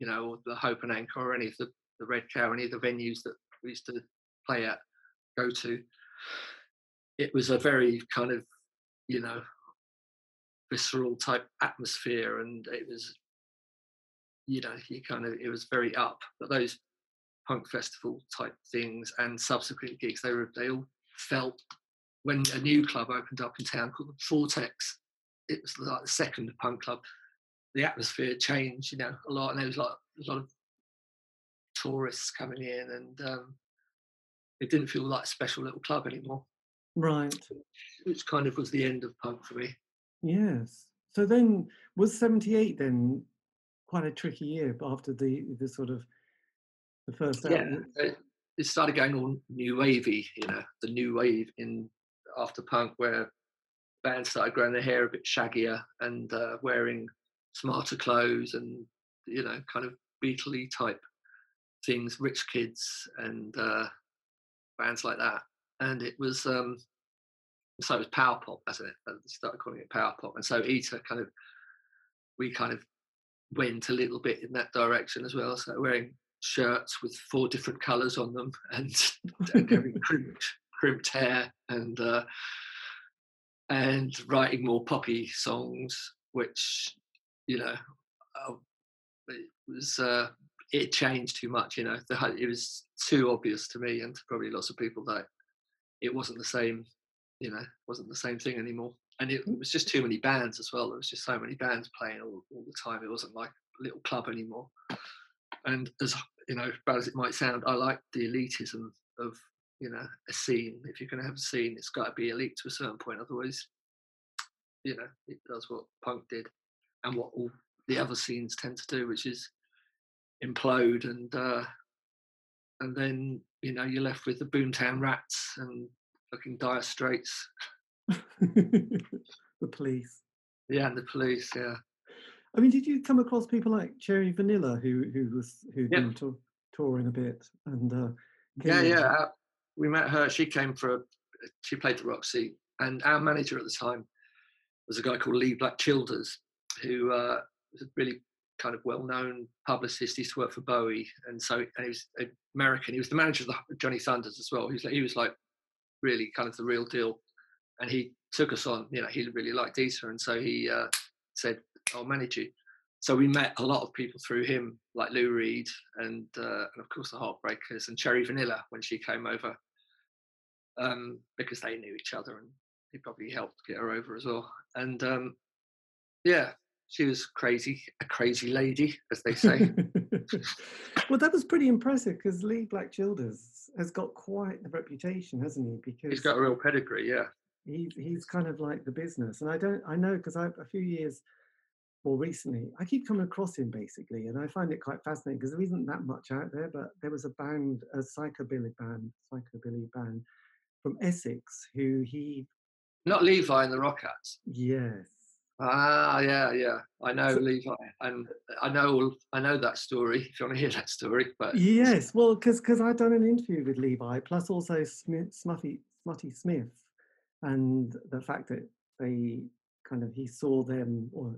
you know, or the Hope and Anchor, or any of the Red Cow, any of the venues that we used to play at, go to. It was a very kind of, you know, visceral type atmosphere, and it was, you know, it was very up. But those punk festival type things and subsequent gigs, they all felt, when a new club opened up in town called the Vortex, it was like the second punk club. The atmosphere changed, you know, a lot, and there was like a lot of tourists coming in, and it didn't feel like a special little club anymore. Right. Which kind of was the end of punk for me. Yes. So then, was 78 then quite a tricky year after the sort of the first album? Yeah, it started going all new wavy, you know, the new wave in after punk, where bands started growing their hair a bit shaggier and wearing smarter clothes and, you know, kind of Beatle-y type things, Rich Kids and bands like that. And it was, so it was power pop, wasn't it? They started calling it power pop. And so Eater we went a little bit in that direction as well. So wearing shirts with 4 different colours on them and having crimped hair and writing more poppy songs, which, you know, it changed too much, you know. It was too obvious to me and to probably lots of people that it wasn't the same, you know, wasn't the same thing anymore. And it was just too many bands as well. There was just so many bands playing all the time. It wasn't like a little club anymore. And as, you know, bad as it might sound, I like the elitism of, you know, a scene. If you're going to have a scene, it's got to be elite to a certain point. Otherwise, you know, it does what punk did and what all the other scenes tend to do, which is implode, and then, you know, you're left with the Boomtown Rats and fucking Dire Straits. The Police. Yeah, and the Police, yeah. I mean, did you come across people like Cherry Vanilla who'd been touring a bit? And we met her. She came she played the Roxy, and our manager at the time was a guy called Lee Black Childers, who was a really kind of well-known publicist. He used to work for Bowie, and he was American. He was the manager of the Johnny Thunders as well. He was like really kind of the real deal, and he took us on. You know, he really liked Eater, and so he said, "I'll manage you." So we met a lot of people through him, like Lou Reed and of course the Heartbreakers and Cherry Vanilla when she came over, because they knew each other, and he probably helped get her over as well. And yeah. She was a crazy lady, as they say. Well, that was pretty impressive, because Lee Black Childers has got quite the reputation, hasn't he? Because he's got a real pedigree, yeah. He's kind of like the business, and I know because a few years more recently, I keep coming across him basically, and I find it quite fascinating because there isn't that much out there. But there was a psychobilly band from Essex not Levi and the Rockets. Yes. Ah, yeah. I know Levi, and I know that story. If you want to hear that story, but yes, well, because I'd done an interview with Levi, plus also Smutty Smith, and the fact that they kind of, he saw them, or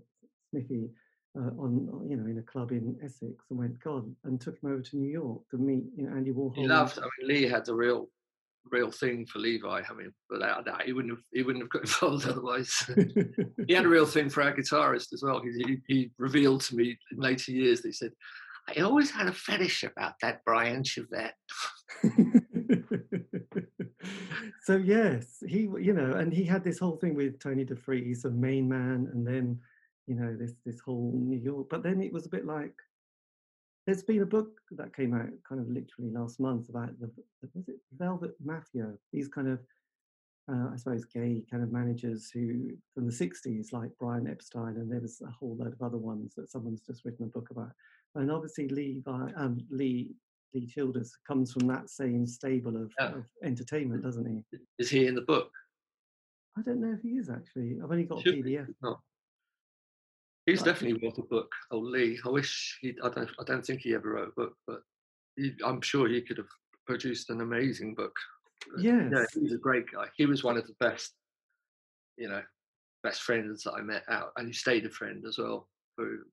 Smithy, on, you know, in a club in Essex, and went, God, and took him over to New York to meet, you know, Andy Warhol. He loved, I mean, Lee had the real thing for Levi. I mean, without that, he wouldn't have got involved otherwise. He had a real thing for our guitarist as well. He revealed to me in later years that he said, I always had a fetish about that Brian Chevette. So yes, he, you know, and he had this whole thing with Tony DeFries and Main Man, and then, you know, this whole New York. But then it was a bit like, there's been a book that came out kind of literally last month about was it Velvet Mafia? These kind of, I suppose, gay kind of managers who, from the 60s, like Brian Epstein, and there was a whole load of other ones that someone's just written a book about. And obviously Lee Childers comes from that same stable of entertainment, doesn't he? Is he in the book? I don't know if he is, actually. I've only got a PDF. He's definitely wrote a book. Oh, Lee! I wish he. I don't think he ever wrote a book, but I'm sure he could have produced an amazing book. Yes. Yeah, he was a great guy. He was one of the best, you know, best friends that I met out, and he stayed a friend as well through,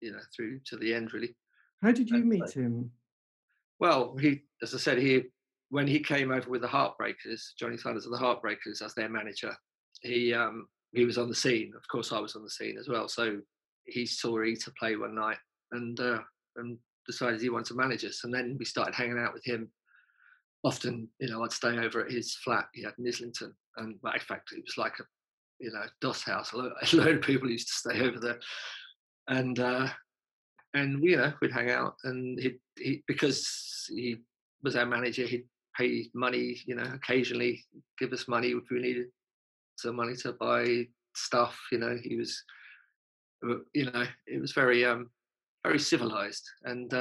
you know, through to the end, really. How did you meet him? Well, he, as I said, when he came over with the Heartbreakers, Johnny Thunders of the Heartbreakers as their manager, he was on the scene. Of course, I was on the scene as well. So he saw Eater play one night and decided he wanted to manage us. And then we started hanging out with him. Often, you know, I'd stay over at his flat. He had in Islington. And in fact, it was like a, you know, DOS house. A load of people used to stay over there. And you know, we'd hang out. And he because he was our manager, he'd pay money, you know, occasionally give us money if we needed some money to buy stuff, you know. He was, you know, it was very very civilized, and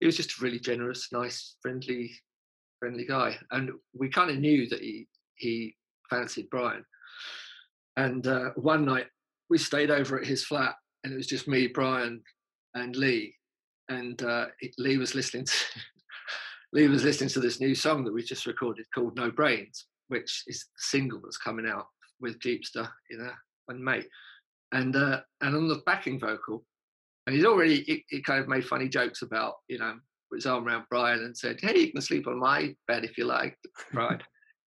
he was just a really generous, nice, friendly guy. And we kind of knew that he fancied Brian. And one night we stayed over at his flat, and it was just me, Brian, and Lee. And Lee was listening to this new song that we just recorded called No Brains, which is the single that's coming out with Jeepster, you know, in May. And on the backing vocal, and he's already, he kind of made funny jokes about, you know, put his arm around Brian and said, hey, you can sleep on my bed if you like, Brian.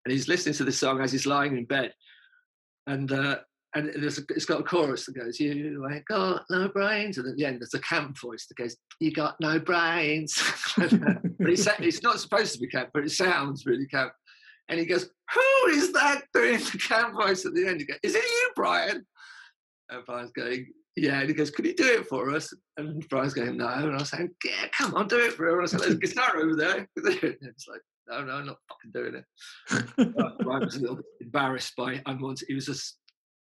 And he's listening to this song as he's lying in bed. And it's got a chorus that goes, you ain't got no brains. And at the end, there's a camp voice that goes, you got no brains. But it's not supposed to be camp, but it sounds really camp. And he goes, who is that doing the camp voice at the end? He goes, is it you, Brian? And Brian's going, yeah. And he goes, could you do it for us? And Brian's going, no. And I was saying, yeah, come on, do it for her. And I said, there's a guitar over there. It's like, no, I'm not fucking doing it. Brian was a little bit embarrassed by unwanted. He was just,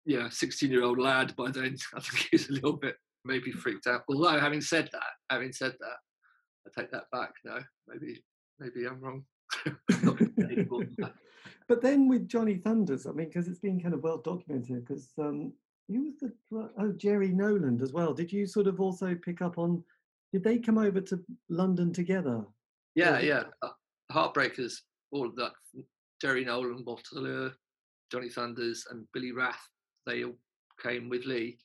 yeah, 16-year-old lad by then. I think he was a little bit maybe freaked out. Although, having said that, I take that back. No, maybe I'm wrong. But then with Johnny Thunders, I mean, because it's been kind of well documented, because you was Jerry Noland as well. Did you sort of also pick up on? Did they come over to London together? Yeah. Heartbreakers, all of that. Jerry Noland, Waterloo, Johnny Thunders, and Billy Rath. They all came with Lee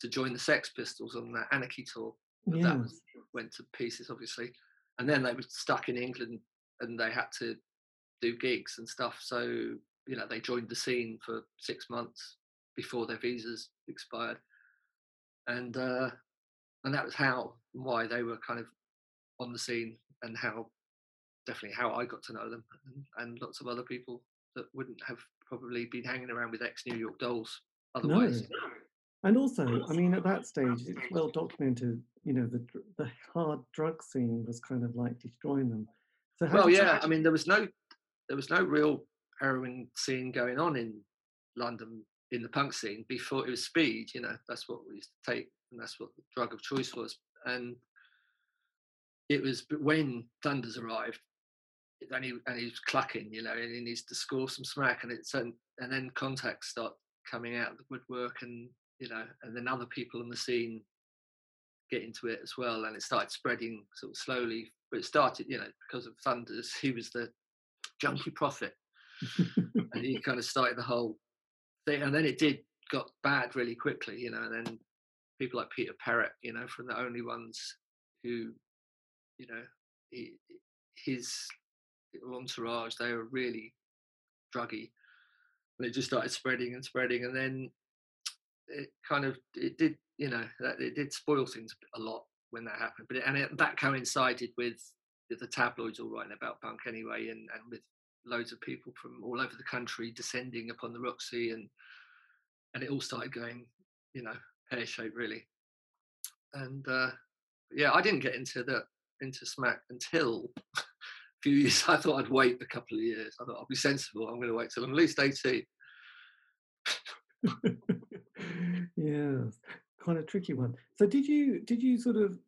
to join the Sex Pistols on the Anarchy tour. Yes. That went to pieces, obviously, and then they were stuck in England. And they had to do gigs and stuff. So, you know, they joined the scene for 6 months before their visas expired. And that was how, why they were kind of on the scene, and how I got to know them, and lots of other people that wouldn't have probably been hanging around with ex-New York Dolls otherwise. No. And also, I mean, at that stage, it's well documented, you know, the hard drug scene was kind of like destroying them. So well, yeah, I mean, there was no real heroin scene going on in London in the punk scene before. It was speed, you know, that's what we used to take, and that's what the drug of choice was. And it was when Thunders arrived, and he was clucking, you know, and he needs to score some smack, and then contacts start coming out of the woodwork, and you know, and then other people on the scene get into it as well, and it started spreading sort of slowly. But it started, you know, because of Thunders. He was the junkie prophet. And he kind of started the whole thing. And then it got bad really quickly, you know, and then people like Peter Perrett, you know, from the only ones who, you know, his entourage, they were really druggy. And it just started spreading and spreading. And then it kind of, it did, you know, it did spoil things a lot when that happened. But that coincided with the tabloids all writing about punk anyway, and with loads of people from all over the country descending upon the Roxy, and it all started going, you know, pear-shaped really. And yeah, I didn't get into Smack until a few years. I thought I'd wait a couple of years. I thought I'll be sensible. I'm going to wait till I'm at least 18. Yeah, kind of tricky one. So did you sort of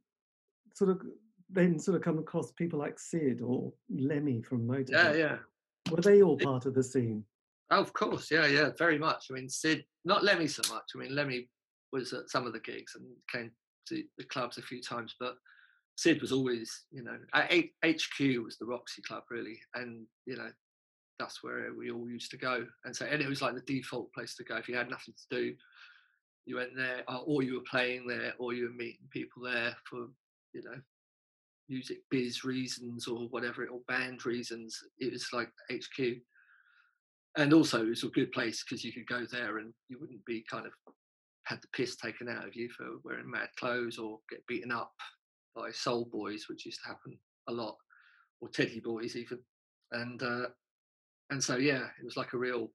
then sort of come across people like Sid or Lemmy from Motorhead? Yeah. Were they all part of the scene? Oh, of course, yeah, very much. I mean, Sid, not Lemmy so much. I mean, Lemmy was at some of the gigs and came to the clubs a few times, but Sid was always, you know, HQ was the Roxy Club, really, and, you know, that's where we all used to go. And so, and it was like the default place to go. If you had nothing to do, you went there, or you were playing there, or you were meeting people there for, you know, music biz reasons or whatever, or band reasons. It was like HQ. And also it was a good place because you could go there and you wouldn't be kind of had the piss taken out of you for wearing mad clothes or get beaten up by soul boys, which used to happen a lot, or teddy boys even. And so, yeah, it was like a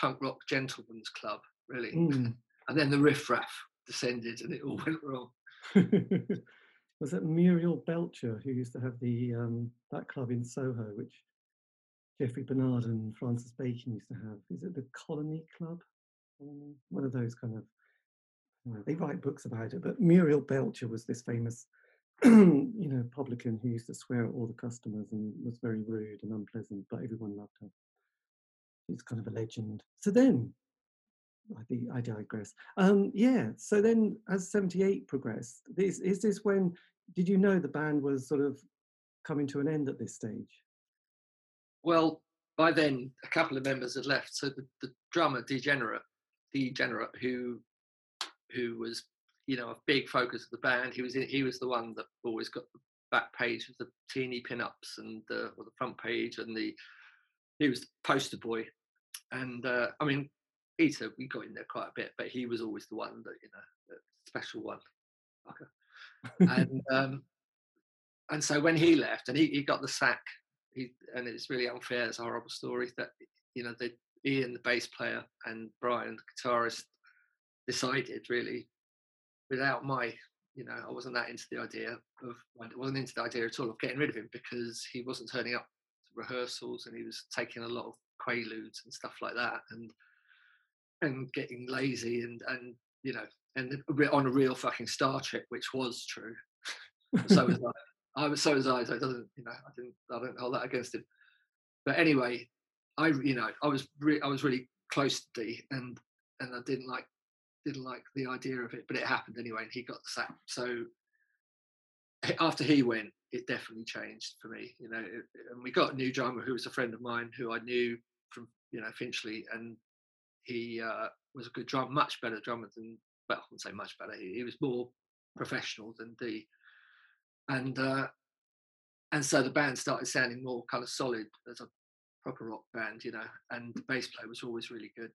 punk rock gentleman's club, really. Mm. And then the riffraff descended and it all went wrong. Was it Muriel Belcher who used to have the that club in Soho, which Geoffrey Bernard and Francis Bacon used to have? Is it the Colony Club? One of those kind of. They write books about it, but Muriel Belcher was this famous, you know, publican who used to swear at all the customers and was very rude and unpleasant, but everyone loved her. She's kind of a legend. So then. I digress. Yeah, so then as 78 progressed, is this when, did you know the band was sort of coming to an end at this stage? Well, by then, a couple of members had left. So the drummer, Degenerate, who was, you know, a big focus of the band, he was the one that always got the back page with the teeny pin-ups and or the front page, and he was the poster boy. And, I mean, Eater, we got in there quite a bit, but he was always the one that, you know, the special one. And so when he left, and he got the sack, and it's really unfair, it's a horrible story, that, you know, Ian, the bass player, and Brian, the guitarist, decided really, without my, you know, I wasn't that into the idea of, I wasn't into the idea at all of getting rid of him, because he wasn't turning up to rehearsals and he was taking a lot of quaaludes and stuff like that, and getting lazy and you know, and on a real fucking star trip, which was true. So was I. So it doesn't, you know, I don't hold that against him. But anyway, I was really close to D, and I didn't like the idea of it, but it happened anyway, and he got the sack. So after he went, it definitely changed for me, you know. And we got a new drummer who was a friend of mine who I knew from, you know, Finchley, and he was a good drummer, much better drummer than, well, I wouldn't say much better. He was more professional than D. And so the band started sounding more kind of solid as a proper rock band, you know, and the bass player was always really good.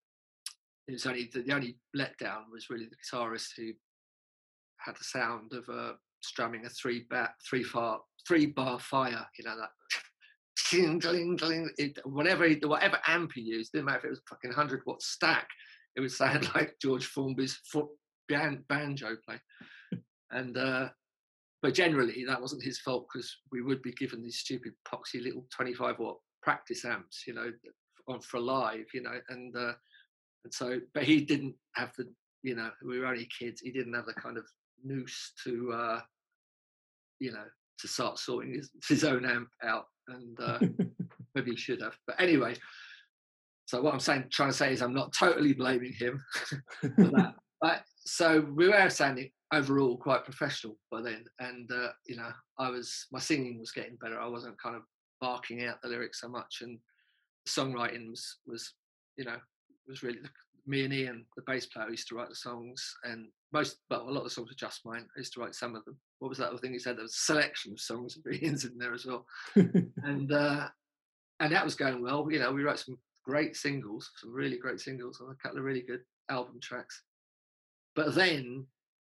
It was only, the only letdown was really the guitarist, who had the sound of strumming a three bar fire, you know, that. Whatever amp he used, didn't matter if it was fucking 100-watt stack, it would sound like George Formby's banjo play. And but generally that wasn't his fault, because we would be given these stupid poxy little 25-watt practice amps, you know, on for live, you know, and so, but he didn't have the, you know, we were only kids. He didn't have the kind of noose to, you know, to start sorting his own amp out. And maybe he should have, but anyway. So what I'm saying, trying to say, is I'm not totally blaming him for that. But so we were sounding overall quite professional by then, and you know, my singing was getting better. I wasn't kind of barking out the lyrics so much, and the songwriting was really me and Ian, the bass player, used to write the songs, and a lot of the songs were just mine. I used to write some of them. What was that other thing he said? There was a selection of songs of Ian's in there as well. and that was going well. You know, we wrote some really great singles on a couple of really good album tracks. But then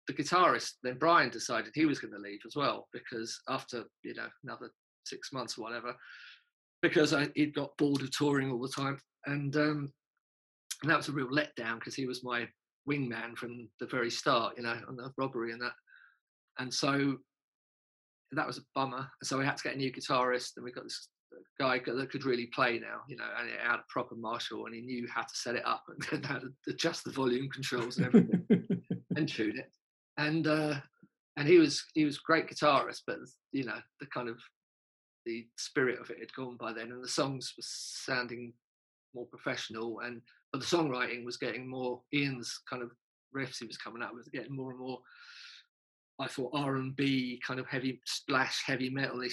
the guitarist, Brian, decided he was going to leave as well, because after, another 6 months or whatever, because he'd got bored of touring all the time. And that was a real letdown, because he was my wingman from the very start, on the Robbery and that. And so that was a bummer. So we had to get a new guitarist, and we got this guy that could really play now, and he had a proper Marshall, and he knew how to set it up and how to adjust the volume controls and everything and tune it. And he was a great guitarist, but the spirit of it had gone by then, and the songs were sounding more professional, but the songwriting was getting more Ian's kind of riffs he was coming up with, getting more and more, I thought, R&B kind of heavy metal-y.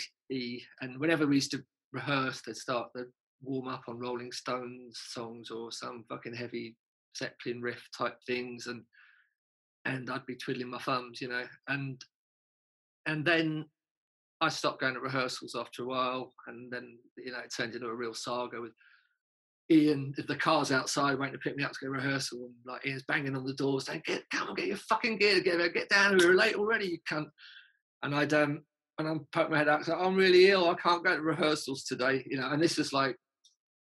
And whenever we used to rehearse, they'd warm up on Rolling Stones songs or some fucking heavy Zeppelin riff type things, and I'd be twiddling my thumbs, and then I stopped going to rehearsals after a while, and then it turned into a real saga with Ian, the car's outside waiting to pick me up to go to rehearsal, and Ian's banging on the door saying, "Come on, get your fucking gear together, get down, we're late already, you cunt." And I'm poking my head out, I'm really ill, I can't go to rehearsals today, And this was a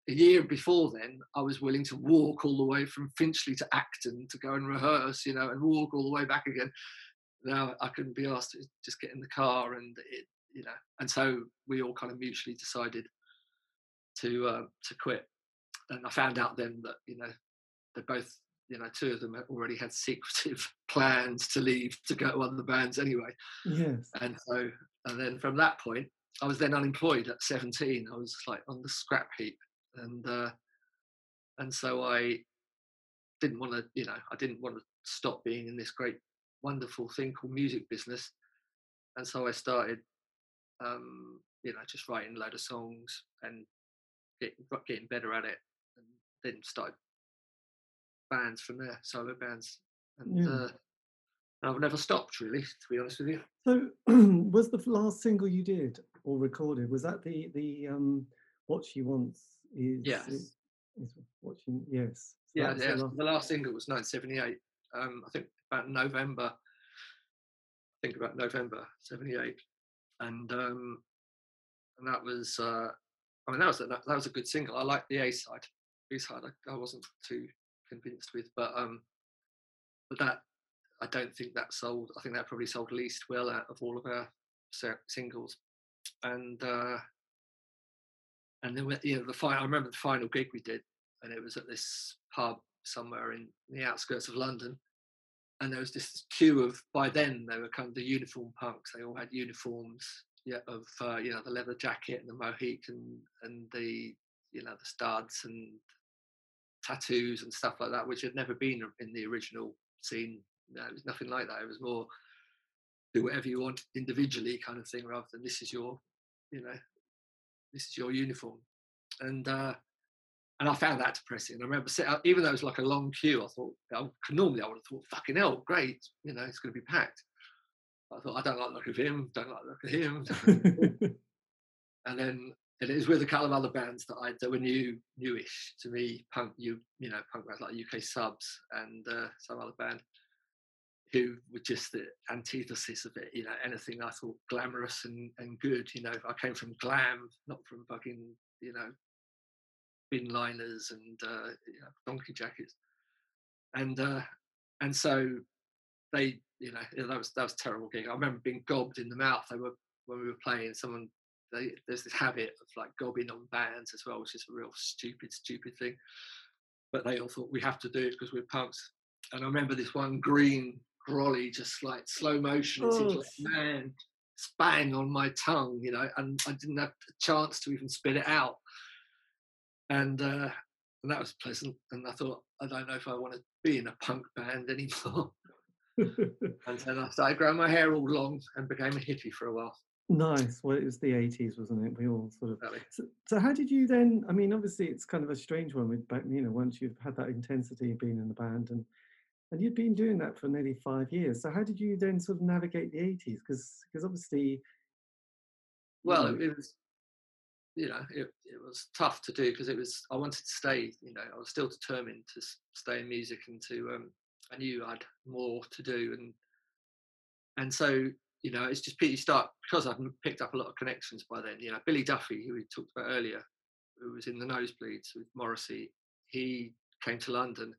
year before then, I was willing to walk all the way from Finchley to Acton to go and rehearse, and walk all the way back again. Now I couldn't be asked to just get in the car, and so we all kind of mutually decided to quit. And I found out then that, they both, two of them already had secretive plans to leave to go to other bands anyway. Yes. And then from that point, I was then unemployed at 17. I was on the scrap heap. And so I didn't want to, I didn't want to stop being in this great, wonderful thing called music business. And so I started, just writing a load of songs and getting better at it. And then started bands from there, solo bands, and I've never stopped really, to be honest with you. So, was the last single you did or recorded, was that the What She Wants Is? Yes. Is What She, yes. So yeah, yeah. The last single was 1978. I think about November. '78, and that was. That was a good single. I liked the A side. B side, I wasn't too convinced with, but that, I don't think that sold. I think that probably sold least well out of all of our singles. And then I remember the final gig we did, and it was at this pub somewhere in the outskirts of London, and there was this queue of, by then they were kind of the uniform punks. They all had uniforms. Yeah, of the leather jacket and the mohawk and the the studs and tattoos and stuff like that, which had never been in the original scene. No, it was nothing like that. It was more do whatever you want individually kind of thing, rather than this is your uniform. And I found that depressing. I remember even though it was a long queue, I thought normally I would have thought, fucking hell, great, it's going to be packed. I thought, I don't like the look of him, don't like the look of him. and it was with a couple of other bands that were newish to me, punk bands like UK Subs and some other band who were just the antithesis of it, anything I thought glamorous and good. I came from glam, not from fucking, bin liners and donkey jackets. And so they... that was a terrible gig. I remember being gobbed in the mouth. When we were playing, there's this habit of gobbing on bands as well, which is a real stupid thing. But they all thought we have to do it because we're punks. And I remember this one green grolly just slow motion, man, spang on my tongue, and I didn't have a chance to even spit it out. And that was pleasant. And I thought, I don't know if I want to be in a punk band anymore. And then I started growing my hair all long and became a hippie for a while. Nice. Well, it was the 80s, wasn't it? We all sort of... So how did you then... I mean, obviously, it's kind of a strange one with, you know, once you've had that intensity of being in the band, and you'd been doing that for nearly 5 years. So how did you then sort of navigate the 80s? Because obviously... Well, you know, it was... You know, it was tough to do because it was... I wanted to stay, you know, I was still determined to stay in music and to... I knew I had more to do and so... You know, it's just you start, because I've picked up a lot of connections by then. You know, Billy Duffy, who we talked about earlier, who was in the Nosebleeds with Morrissey, he came to London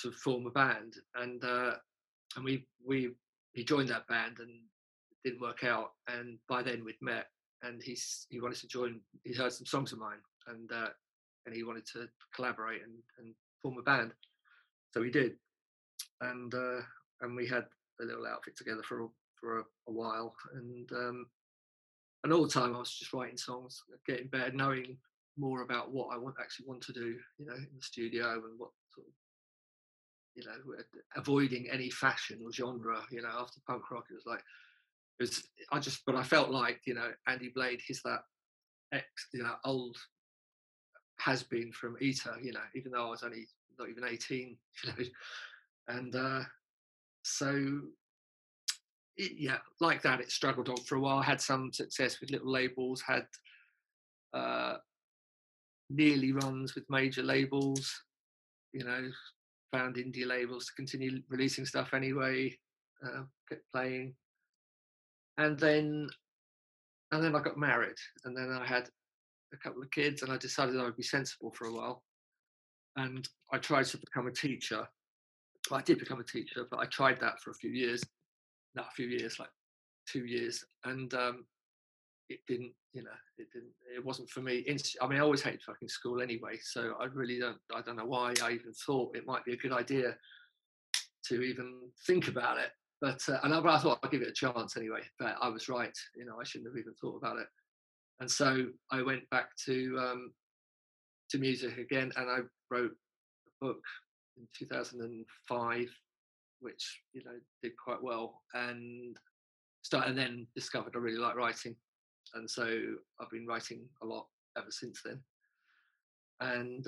to form a band, and he joined that band and it didn't work out. And by then we'd met, and he wanted to join. He heard some songs of mine, and he wanted to collaborate and form a band. So we did, and we had a little outfit together for a while, and all the time I was just writing songs, getting better, knowing more about what I actually want to do, you know, in the studio, and what sort of, you know, avoiding any fashion or genre. You know, after punk rock, it was like I felt like, you know, Andy Blade, he's that you know, old has-been from Eater, you know, even though I was only not even 18, you know, so. Yeah, like that, it struggled on for a while. Had some success with little labels, had nearly runs with major labels, you know, found indie labels to continue releasing stuff anyway, kept playing. And then I got married, and then I had a couple of kids, and I decided I would be sensible for a while. And I tried to become a teacher. Well, I did become a teacher, but I tried that for like 2 years, and it wasn't for me. I mean, I always hated fucking school anyway, so I don't know why I even thought it might be a good idea to even think about it, but I thought I'd give it a chance anyway, but I was right, you know, I shouldn't have even thought about it. And so I went back to music again, and I wrote a book in 2005, which, you know, did quite well, and then discovered I really like writing, and so I've been writing a lot ever since then. And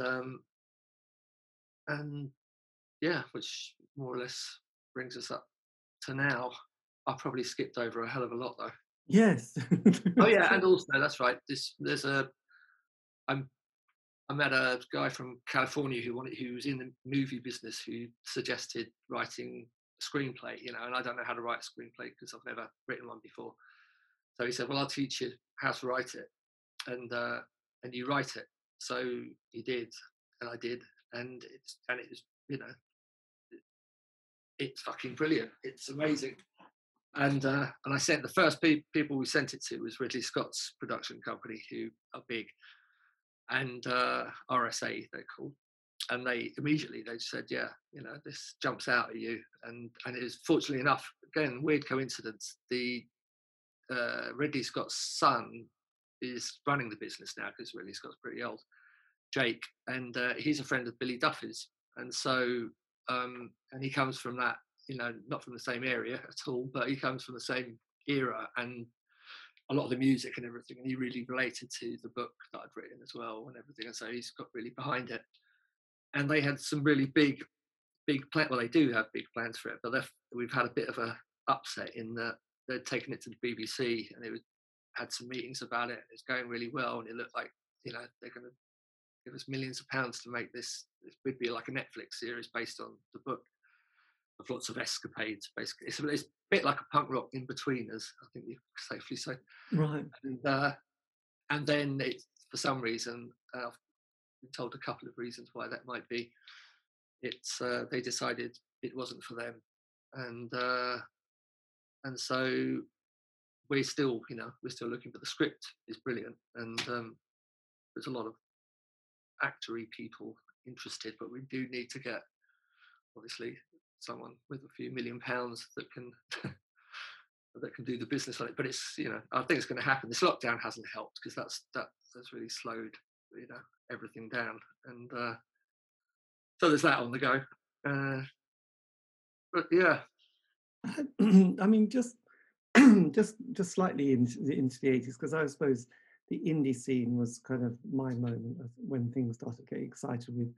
yeah, which more or less brings us up to now. I probably skipped over a hell of a lot though. Yes. Oh yeah, and also that's right. I met a guy from California who was in the movie business, who suggested writing a screenplay, you know, and I don't know how to write a screenplay because I've never written one before. So he said, well, I'll teach you how to write it, and you write it. So he did, and I did, and it was, you know, it's fucking brilliant. It's amazing. And I sent the first people we sent it to was Ridley Scott's production company, who are big, and RSA they're called, and they said, yeah, you know, this jumps out at you, and it was, fortunately enough, again, weird coincidence, the Ridley Scott's son is running the business now, because Ridley Scott's pretty old, Jake, and he's a friend of Billy Duffy's, and so and he comes from that, you know, not from the same area at all, but he comes from the same era, and a lot of the music and everything, and he really related to the book that I'd written as well and everything, and so he's got really behind it. And they had some really big plans. Well, they do have big plans for it, but we've had a bit of a upset in that they'd taken it to the BBC, and had some meetings about it. It's going really well, and it looked like, you know, they're going to give us millions of pounds to make this. It would be like a Netflix series based on the book, of lots of escapades, basically. It's a bit like a punk rock in-betweeners, I think you could safely say. Right. And then it, for some reason, I've been told a couple of reasons why that might be. It's they decided it wasn't for them, and so we're still, you know, looking, but the script is brilliant, and there's a lot of actory people interested, but we do need to get, obviously, someone with a few £1 million that can do the business on it. But it's, you know, I think it's going to happen. This lockdown hasn't helped, because that's really slowed, you know, everything down, and so there's that on the go. But yeah, I mean, just just slightly into the 80s, because I suppose the indie scene was kind of my moment of when things started getting excited with.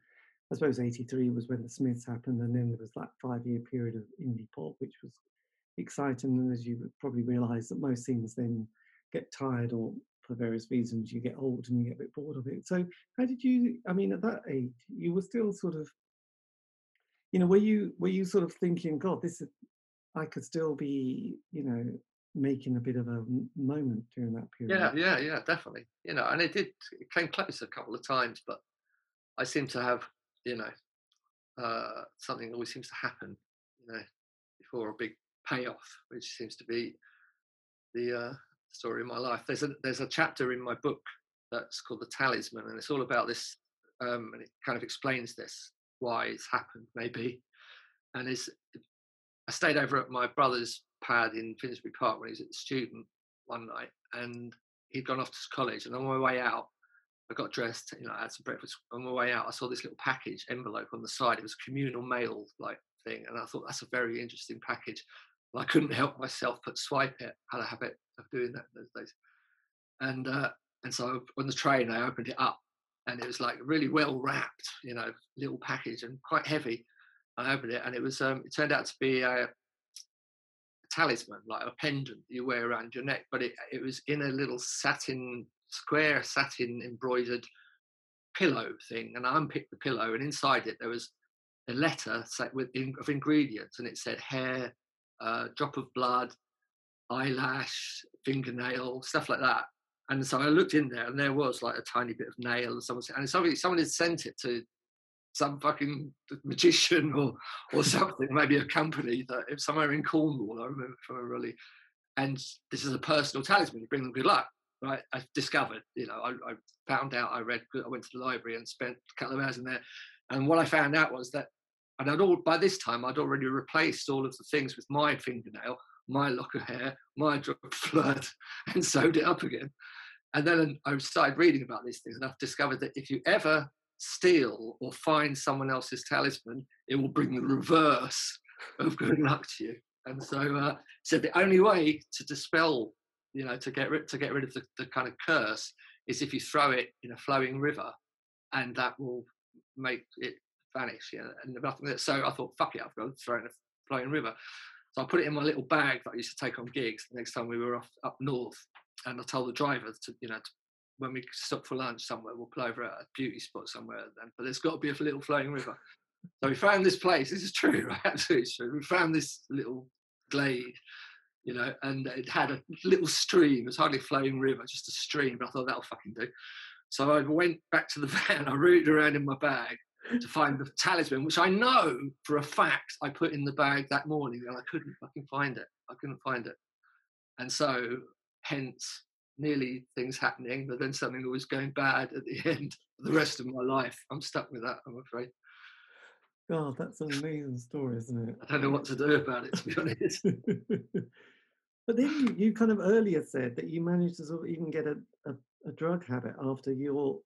I suppose 83 was when the Smiths happened, and then there was that 5-year period of indie pop, which was exciting. And as you would probably realise, that most things then get tired, or for various reasons you get old and you get a bit bored of it. So how did you, I mean, at that age, you were still sort of, you know, were you sort of thinking, God, this is, I could still be, you know, making a bit of a moment during that period? Yeah, definitely. You know, and it came close a couple of times, but I seem to have, you know, something always seems to happen, you know, before a big payoff, which seems to be the story of my life. There's a chapter in my book that's called The Talisman, and it's all about this, and it kind of explains this, why it's happened, maybe. And I stayed over at my brother's pad in Finsbury Park when he was a student one night, and he'd gone off to college, and on my way out, I got dressed, you know, I had some breakfast. On my way out, I saw this little package envelope on the side. It was a communal mail like thing, and I thought, that's a very interesting package. And I couldn't help myself but swipe it. I had a habit of doing that in those days. And so on the train, I opened it up, and it was like really well wrapped, you know, little package, and quite heavy. I opened it, and it was. It turned out to be a talisman, like a pendant you wear around your neck, but it was in a little square satin embroidered pillow thing, and I unpicked the pillow, and inside it there was a letter set of ingredients, and it said hair, drop of blood, eyelash, fingernail, stuff like that. And so I looked in there, and there was like a tiny bit of nail, and someone had sent it to some fucking magician or something, maybe a company that if somewhere in Cornwall, I remember from a really. And this is a personal talisman, you bring them good luck. Right, I discovered, you know, I found out, I went to the library and spent a couple of hours in there. And what I found out was that, and by this time, I'd already replaced all of the things with my fingernail, my lock of hair, my drop of blood, and sewed it up again. And then I started reading about these things, and I've discovered that if you ever steal or find someone else's talisman, it will bring the reverse of good luck to you. And so the only way to dispel, you know, to get rid of the kind of curse is if you throw it in a flowing river, and that will make it vanish. You know, and nothing. So I thought, fuck it, I've got to throw it in a flowing river. So I put it in my little bag that I used to take on gigs. The next time we were off up north, and I told the driver to, you know, when we stop for lunch somewhere, we'll pull over at a beauty spot somewhere. Then, but there's got to be a little flowing river. So we found this place. This is true, right? Absolutely true. We found this little glade. You know, and it had a little stream. It was hardly a flowing river, just a stream. But I thought, that'll fucking do. So I went back to the van. I rooted around in my bag to find the talisman, which I know for a fact I put in the bag that morning, and I couldn't fucking find it. I couldn't find it. And so, hence, nearly things happening, but then something always going bad at the end. The rest of my life, I'm stuck with that, I'm afraid. God, that's an amazing story, isn't it? I don't know what to do about it, to be honest. But then you kind of earlier said that you managed to sort of even get a drug habit after your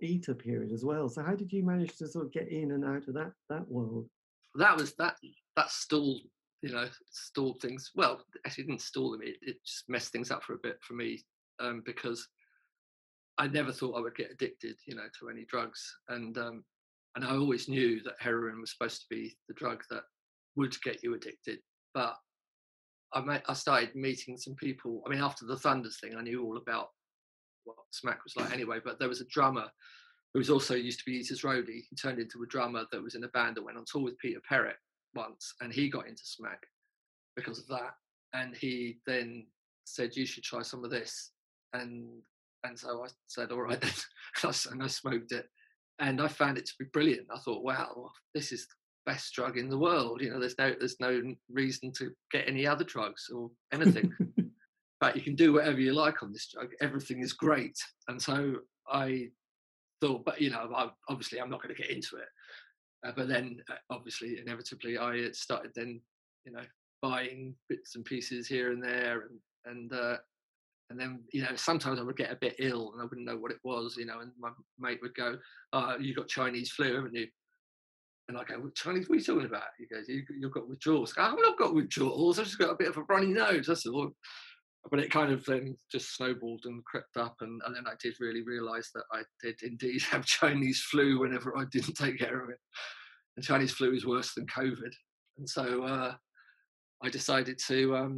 Eater period as well. So how did you manage to sort of get in and out of that world? That was that stalled, you know, stalled things. Well, actually it didn't stall them. It just messed things up for a bit for me, because I never thought I would get addicted, you know, to any drugs. And I always knew that heroin was supposed to be the drug that would get you addicted, but I started meeting some people. I mean, after the Thunders thing, I knew all about what smack was like anyway, but there was a drummer who was also used to be Eater's roadie. He turned into a drummer that was in a band that went on tour with Peter Perrett once, and he got into smack because of that. And he then said, you should try some of this. And so I said, all right, then. And I smoked it. And I found it to be brilliant. I thought, wow, this is best drug in the world, you know, there's no reason to get any other drugs or anything. But you can do whatever you like on this drug, everything is great. And so I thought, but you know, obviously I'm not going to get into it, but then obviously inevitably I started then, you know, buying bits and pieces here and there, and then, you know, sometimes I would get a bit ill and I wouldn't know what it was, you know, and my mate would go, oh, you got Chinese flu, haven't you? And I go, Charlie, what are you talking about? He goes, you've got withdrawals. I go, I haven't got withdrawals. I've just got a bit of a runny nose. That's all. But it kind of then just snowballed and crept up. And then I did really realise that I did indeed have Chinese flu whenever I didn't take care of it. And Chinese flu is worse than COVID. And so I decided to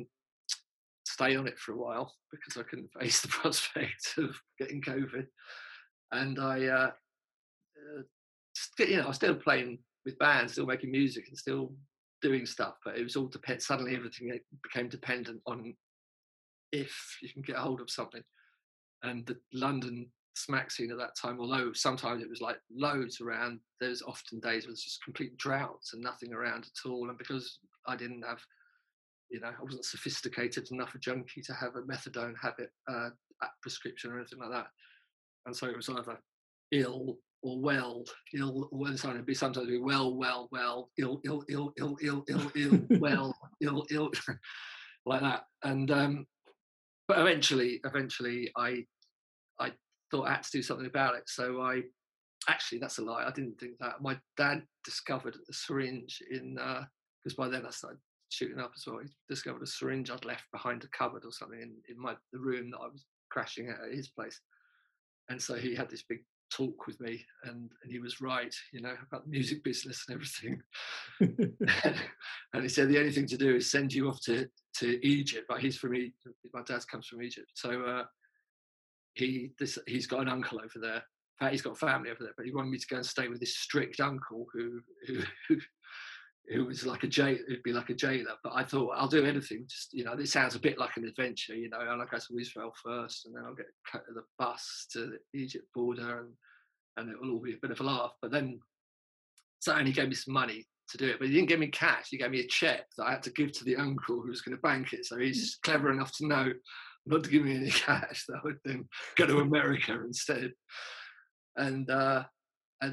stay on it for a while because I couldn't face the prospect of getting COVID. And I was still playing with bands, still making music and still doing stuff. But it was all suddenly everything became dependent on if you can get a hold of something. And the London smack scene at that time, although sometimes it was like loads around, there's often days where there's just complete droughts and nothing around at all. And because I didn't have, I wasn't sophisticated enough a junkie to have a methadone habit, prescription or anything like that. And so it was either ill or well, ill, or sometimes it'd be well, ill, well, ill, like that. And but eventually I thought I had to do something about it. So that's a lie. I didn't think that. My dad discovered a syringe in, because by then I started shooting up as well. He discovered a syringe I'd left behind a cupboard or something in the room that I was crashing at his place. And so he had this big talk with me, and he was right, about the music business and everything. And he said the only thing to do is send you off to Egypt. But he's from Egypt. My dad comes from Egypt, so he's got an uncle over there. In fact, he's got family over there. But he wanted me to go and stay with this strict uncle who was like it'd be like a jailer. But I thought, I'll do anything. Just, this sounds a bit like an adventure, I'll go to Israel first, and then I'll get cut to the bus to the Egypt border, and it will all be a bit of a laugh. But then, he gave me some money to do it, but he didn't give me cash. He gave me a check that I had to give to the uncle who was going to bank it. So he's clever enough to know not to give me any cash, that I would then go to America instead. And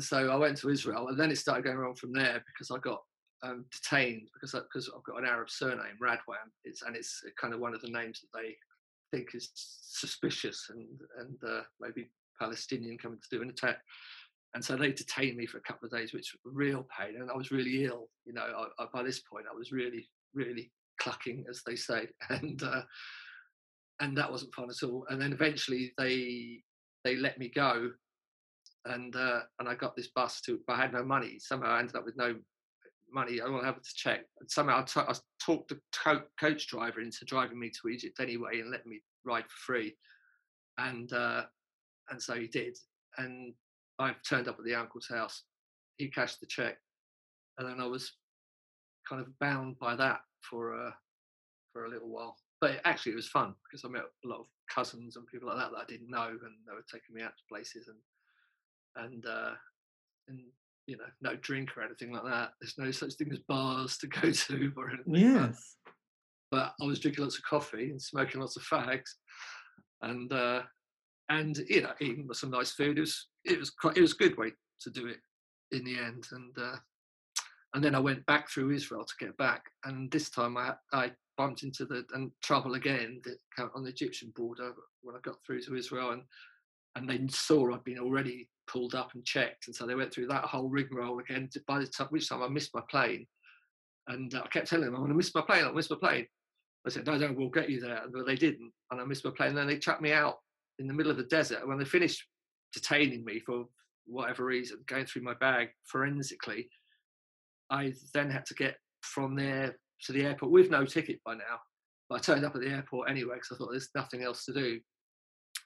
so I went to Israel, and then it started going wrong from there because I got detained because I've got an Arab surname, Radwan. It's kind of one of the names that they think is suspicious and maybe Palestinian coming to do an attack. And so they detained me for a couple of days, which was real pain. And I was really ill. I, by this point, I was really, really clucking, as they say, and that wasn't fun at all. And then eventually they let me go, and I got this bus to. But I had no money. Somehow I ended up with no money. I don't have to check. And somehow I talked the coach driver into driving me to Egypt anyway and letting me ride for free. And so he did. And I turned up at the uncle's house. He cashed the check. And then I was kind of bound by that for a little while. But it was fun because I met a lot of cousins and people like that I didn't know, and they were taking me out to places and no drink or anything like that. There's no such thing as bars to go to or anything. Yes. Like but I was drinking lots of coffee and smoking lots of fags, and eating some nice food. It was a good way to do it in the end. And then I went back through Israel to get back, and this time I bumped into trouble again on the Egyptian border when I got through to Israel, and they saw I'd been already pulled up and checked, and so they went through that whole rigmarole again. By the time, which time I missed my plane, and I kept telling them, "I'm going to miss my plane." I said, "No, we'll get you there," but they didn't, and I missed my plane. And then they chucked me out in the middle of the desert. And when they finished detaining me for whatever reason, going through my bag forensically, I then had to get from there to the airport with no ticket by now. But I turned up at the airport anyway because I thought there's nothing else to do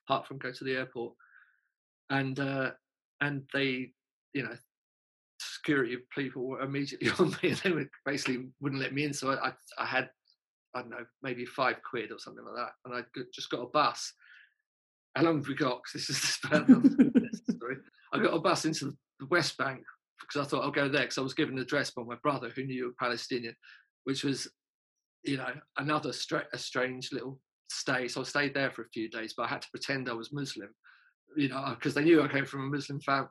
apart from go to the airport. And they, security people were immediately on me, and they basically wouldn't let me in. So I had, I don't know, maybe £5 or something like that. And I just got a bus. How long have we got? Because this is the story. I got a bus into the West Bank because I thought I'll go there, because I was given an address by my brother who knew a Palestinian, which was, another strange little stay. So I stayed there for a few days, but I had to pretend I was Muslim. Because they knew I came from a Muslim family,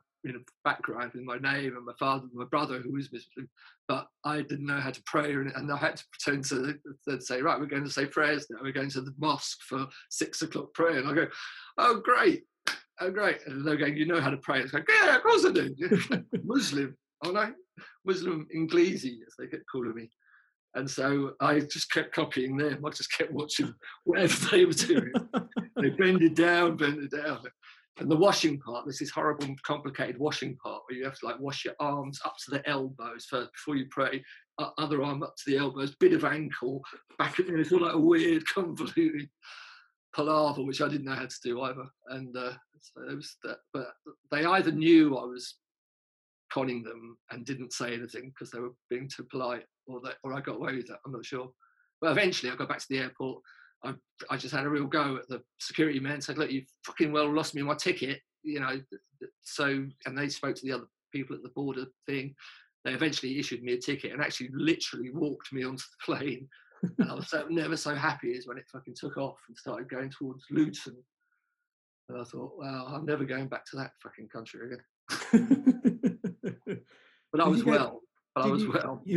background with my name and my father and my brother who was Muslim, but I didn't know how to pray, and I had to pretend to say, right, we're going to say prayers now, we're going to the mosque for 6 o'clock prayer, and I go, oh great, and they're going, you know how to pray, and I go, yeah, of course I do, Muslim, oh no, Muslim Inglesi, as they kept calling me. And so I just kept copying them. I just kept watching whatever they were doing. They bend it down. And the washing part, there's this horrible, complicated washing part where you have to like wash your arms up to the elbows first before you pray, other arm up to the elbows, bit of ankle, back at the end. It's all like a weird, convoluted palaver, which I didn't know how to do either. And so it was that, but they either knew I was conning them and didn't say anything because they were being too polite, or I got away with that. I'm not sure. But eventually I got back to the airport. I just had a real go at the security man, said, look, you fucking well lost me my ticket, you know. So, and they spoke to the other people at the border thing. They eventually issued me a ticket and actually literally walked me onto the plane. And I was never so happy as when it fucking took off and started going towards Luton. And I thought, wow, I'm never going back to that fucking country again. But I was well. You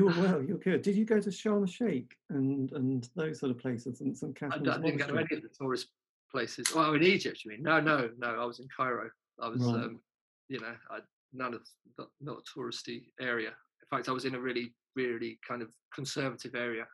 were well, you were good. Did you go to Sharm el-Sheikh and those sort of places and some cafes? I didn't go to any of the tourist places. Oh, in Egypt, you mean? No. I was in Cairo. I was, right. Not a touristy area. In fact, I was in a really, really kind of conservative area.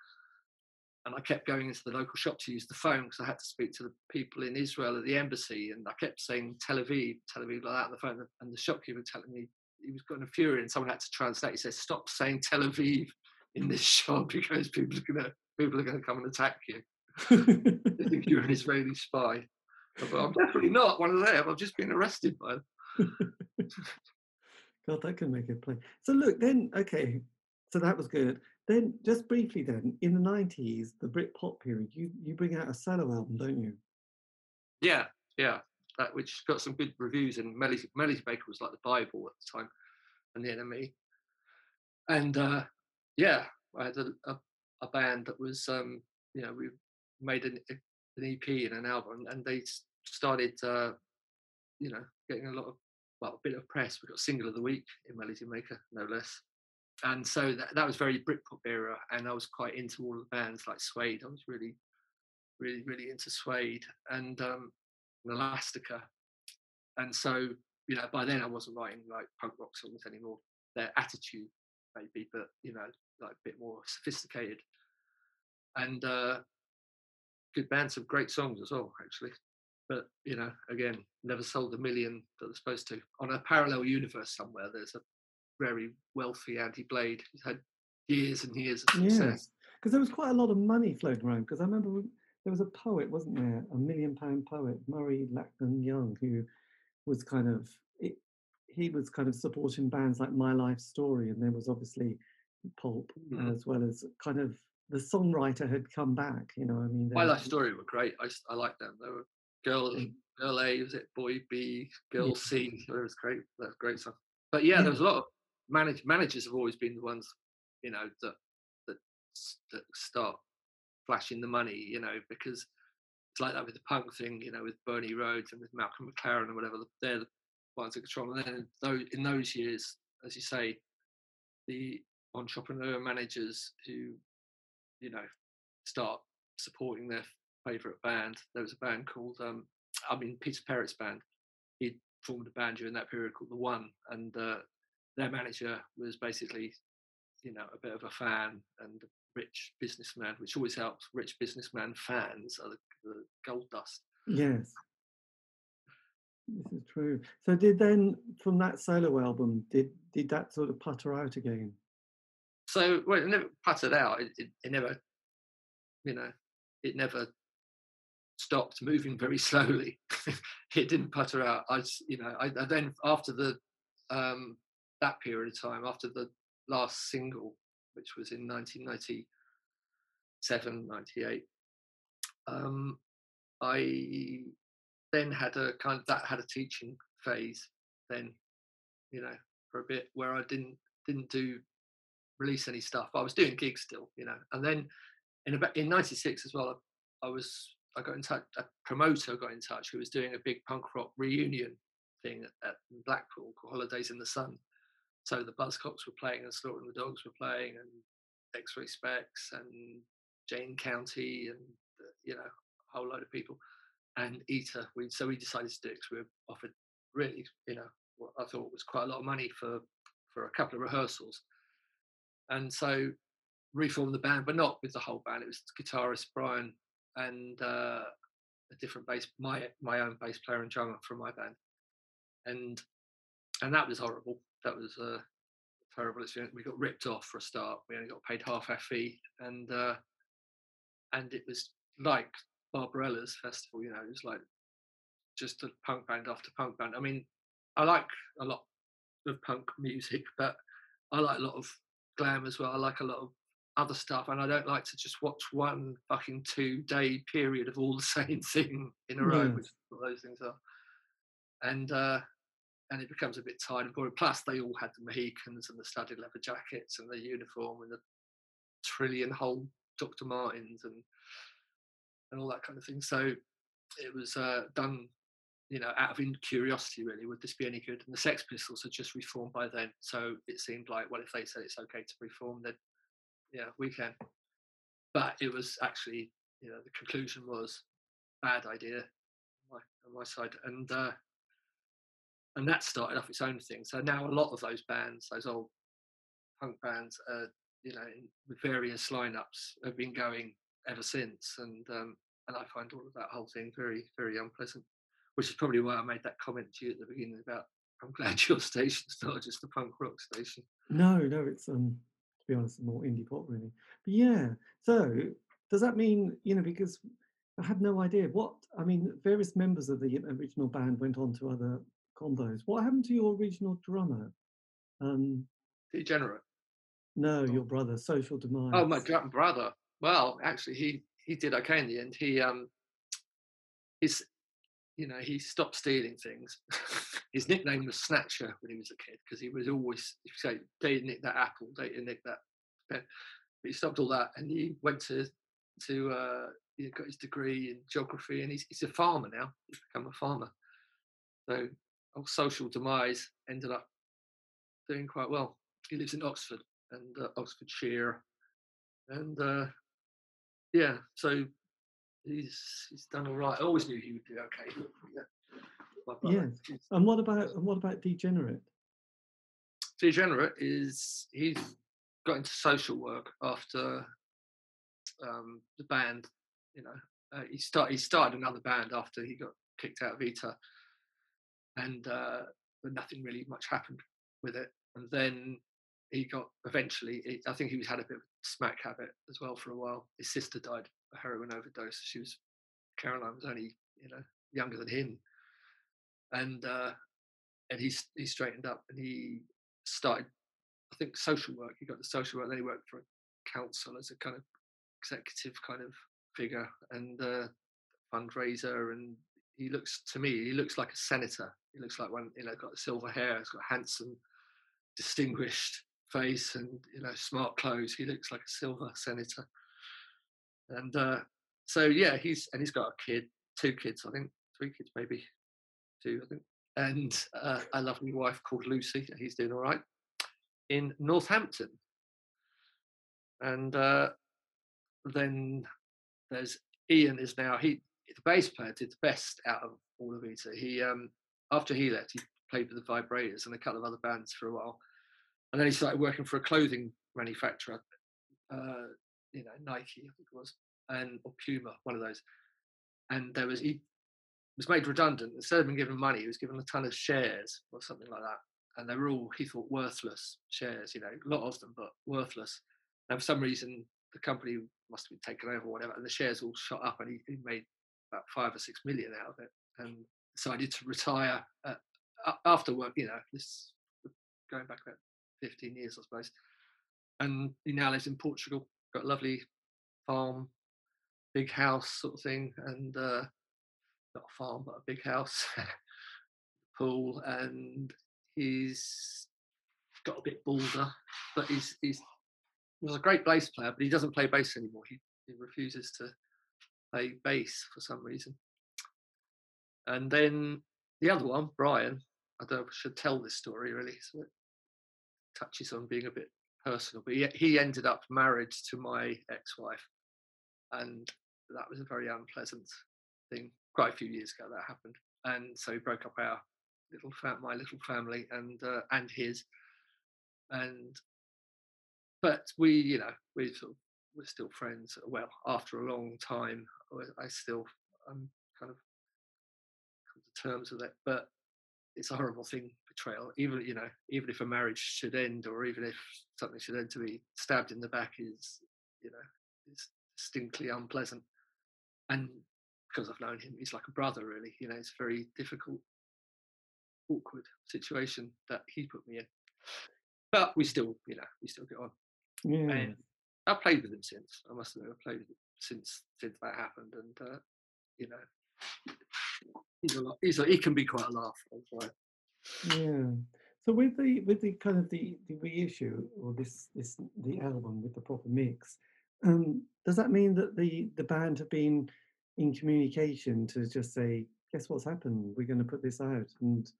And I kept going into the local shop to use the phone because I had to speak to the people in Israel at the embassy. And I kept saying Tel Aviv like that on the phone. And the shopkeeper telling me, he was going to fury, and someone had to translate. He said, "Stop saying Tel Aviv in this shop because people are going to come and attack you. They think you're an Israeli spy." But I'm definitely not one of them. I've just been arrested by them. God, that can make a play. So look, then okay, so that was good. Then just briefly, then in the '90s, the Britpop period, you bring out a solo album, don't you? Yeah. That which got some good reviews, and Melly's Baker was like the Bible at the time, and The Enemy. And I had a band that was, we made an EP and an album, and they started, getting a bit of press. We got Single of the Week in Melly's Baker, no less. And so that was very Britpop era, and I was quite into all the bands like Suede. I was really, really, really into Suede, and Elastica. And so, by then I wasn't writing like punk rock songs anymore. Their attitude maybe, but like a bit more sophisticated. And good band, some great songs as well, actually. But again, never sold a million that they're supposed to. On a parallel universe somewhere, there's a very wealthy Andy Blade who's had years and years of success. Yes, because there was quite a lot of money floating around. Because I remember there was a poet, wasn't there? A £1 million poet, Murray Lackland Young, who was kind of supporting bands like My Life Story, and there was obviously Pulp, as well as kind of the songwriter had come back. My Life Story were great. I liked them. They were girl A, was it boy B, girl C? It was great. That's great stuff. But there was a lot of managers have always been the ones, that start flashing the money, because it's like that with the punk thing, with Bernie Rhodes and with Malcolm McLaren and whatever. They're the ones that control. And then in those years, as you say, the entrepreneur managers who, start supporting their favourite band. There was a band called, Peter Perrett's band. He formed a band during that period called The One, and their manager was basically, a bit of a fan and rich businessman, which always helps. Rich businessman fans are the gold dust. Yes, this is true. So from that solo album, did that sort of putter out again? So it never puttered out. It never, it never stopped moving very slowly. It didn't putter out. I then after the that period of time, after the last single, which was in 1997, 98. I then had a teaching phase then, for a bit where I didn't release any stuff. I was doing gigs still, and then in 96 as well, I got in touch, a promoter got in touch who was doing a big punk rock reunion thing at Blackpool called Holidays in the Sun. So the Buzzcocks were playing, and Slaughter and the Dogs were playing, and X-Ray Specs, and Jane County, and a whole load of people, and Eater. So we decided to do it because we were offered really, what I thought was quite a lot of money for a couple of rehearsals. and so reformed the band, but not with the whole band. It was guitarist Brian and a different bass, my own bass player and drummer from my band, and that was horrible. That was a terrible experience. We got ripped off for a start. We only got paid half our fee, and it was like Barbarella's festival. You know, it was like just a punk band after punk band. I mean, I like a lot of punk music, but I like a lot of glam as well. I like a lot of other stuff, and I don't like to just watch one fucking 2-day period of all the same thing in a row, which is what those things are. And it becomes a bit tired and boring. Plus, they all had the Mohicans and the studded leather jackets and the uniform and the trillion-hole Dr. Martens and all that kind of thing. So it was done, you know, out of curiosity, really. Would this be any good? And the Sex Pistols had just reformed by then, so it seemed like, well, if they said it's okay to reform, then yeah, we can. But it was actually, you know, the conclusion was bad idea on my side, and that started off its own thing. So now a lot of those bands, those old punk bands, you know, with various lineups, have been going ever since, and I find all of that whole thing very, very unpleasant. Which is probably why I made that comment to you at the beginning about I'm glad your station's not just a punk rock station. No, it's to be honest, more indie pop really. But yeah, so does that mean, you know, because I had no idea various members of the original band went on to other combos. What happened to your original drummer? Degenerate. No, your brother, Social Demise. Oh, my brother. Well, actually, he did okay in the end. He's you know, he stopped stealing things. His nickname was Snatcher when he was a kid, because he was always, if you say, they nicked that apple, they nicked that pen. But he stopped all that, and he went to he got his degree in geography, and he's a farmer now. He's become a farmer. So old Social Demise ended up doing quite well. He lives in Oxford and Oxfordshire, and yeah, so. He's done all right. I always knew he would do okay. Yeah. And what about Degenerate? Degenerate is he's got into social work after the band. You know, he started another band after he got kicked out of Eater, and but nothing really much happened with it. And then he got eventually. I think he had a bit of a smack habit as well for a while. His sister died. A heroin overdose. Caroline was only, you know, younger than him, and he straightened up, and he started, I think, social work. He got into social work, and then he worked for a council as a kind of executive kind of figure and fundraiser. And he looks like a senator. He looks like one, you know, got silver hair. He's got a handsome, distinguished face, and you know, smart clothes. He looks like a silver senator. And so yeah, he's got a kid, 2 kids, I think, 3 kids maybe, 2 I think, and a lovely wife called Lucy. He's doing all right in Northampton. And then there's Ian is now the bass player did the best out of all of Eater. He after he left, he played with the Vibrators and a couple of other bands for a while, and then he started working for a clothing manufacturer. You know, Nike, I think it was, or Puma, one of those. And he was made redundant. Instead of being given money, he was given a ton of shares or something like that. And they were all, he thought, worthless shares, you know, a lot of them, but worthless. And for some reason, the company must have been taken over or whatever, and the shares all shot up, and he made about 5 or 6 million out of it, and decided to retire after work, you know, this going back about 15 years, I suppose. And he now lives in Portugal. Got a lovely farm, big house sort of thing, and not a farm but a big house, pool, and he's got a bit bolder, but he was a great bass player, but he doesn't play bass anymore. He refuses to play bass for some reason. And then the other one, Brian, I don't know if I should tell this story really, so it touches on being a bit personal, but he ended up married to my ex-wife, and that was a very unpleasant thing. Quite a few years ago that happened, and so he broke up my little family and his, and But we, you know, we sort of, we're still friends. Well, after a long time, I still, I'm kind of come to terms with it. But it's a horrible thing, betrayal. Even, you know, even if a marriage should end, or even if something should end, to be stabbed in the back is, you know, it's distinctly unpleasant. And because I've known him, he's like a brother, really. You know, it's a very difficult, awkward situation that he put me in. But we still, you know, we still get on. Yeah. And I've played with him since. I must admit, I've played with him since that happened. And, you know, he can be quite a laugh. Yeah. So with the kind of the reissue, or this the album with the proper mix, does that mean that the band have been in communication to just say, guess what's happened? We're going to put this out, and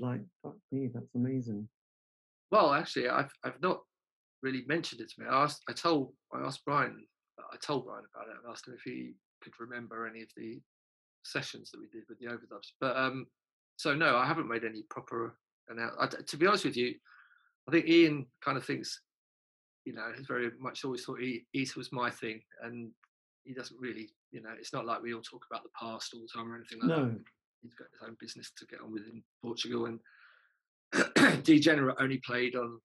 like, fuck me, that's amazing. Well, actually, I've not really mentioned it to me. I told Brian about it, and asked him if he could remember any of the sessions that we did with the overdubs. But so no, I haven't made any proper announcement. To be honest with you, I think Ian kind of thinks, you know, he's very much always thought Eater was my thing, and he doesn't really, you know, it's not like we all talk about the past all the time or anything like that. He's got his own business to get on with in Portugal, and Degenerate only played on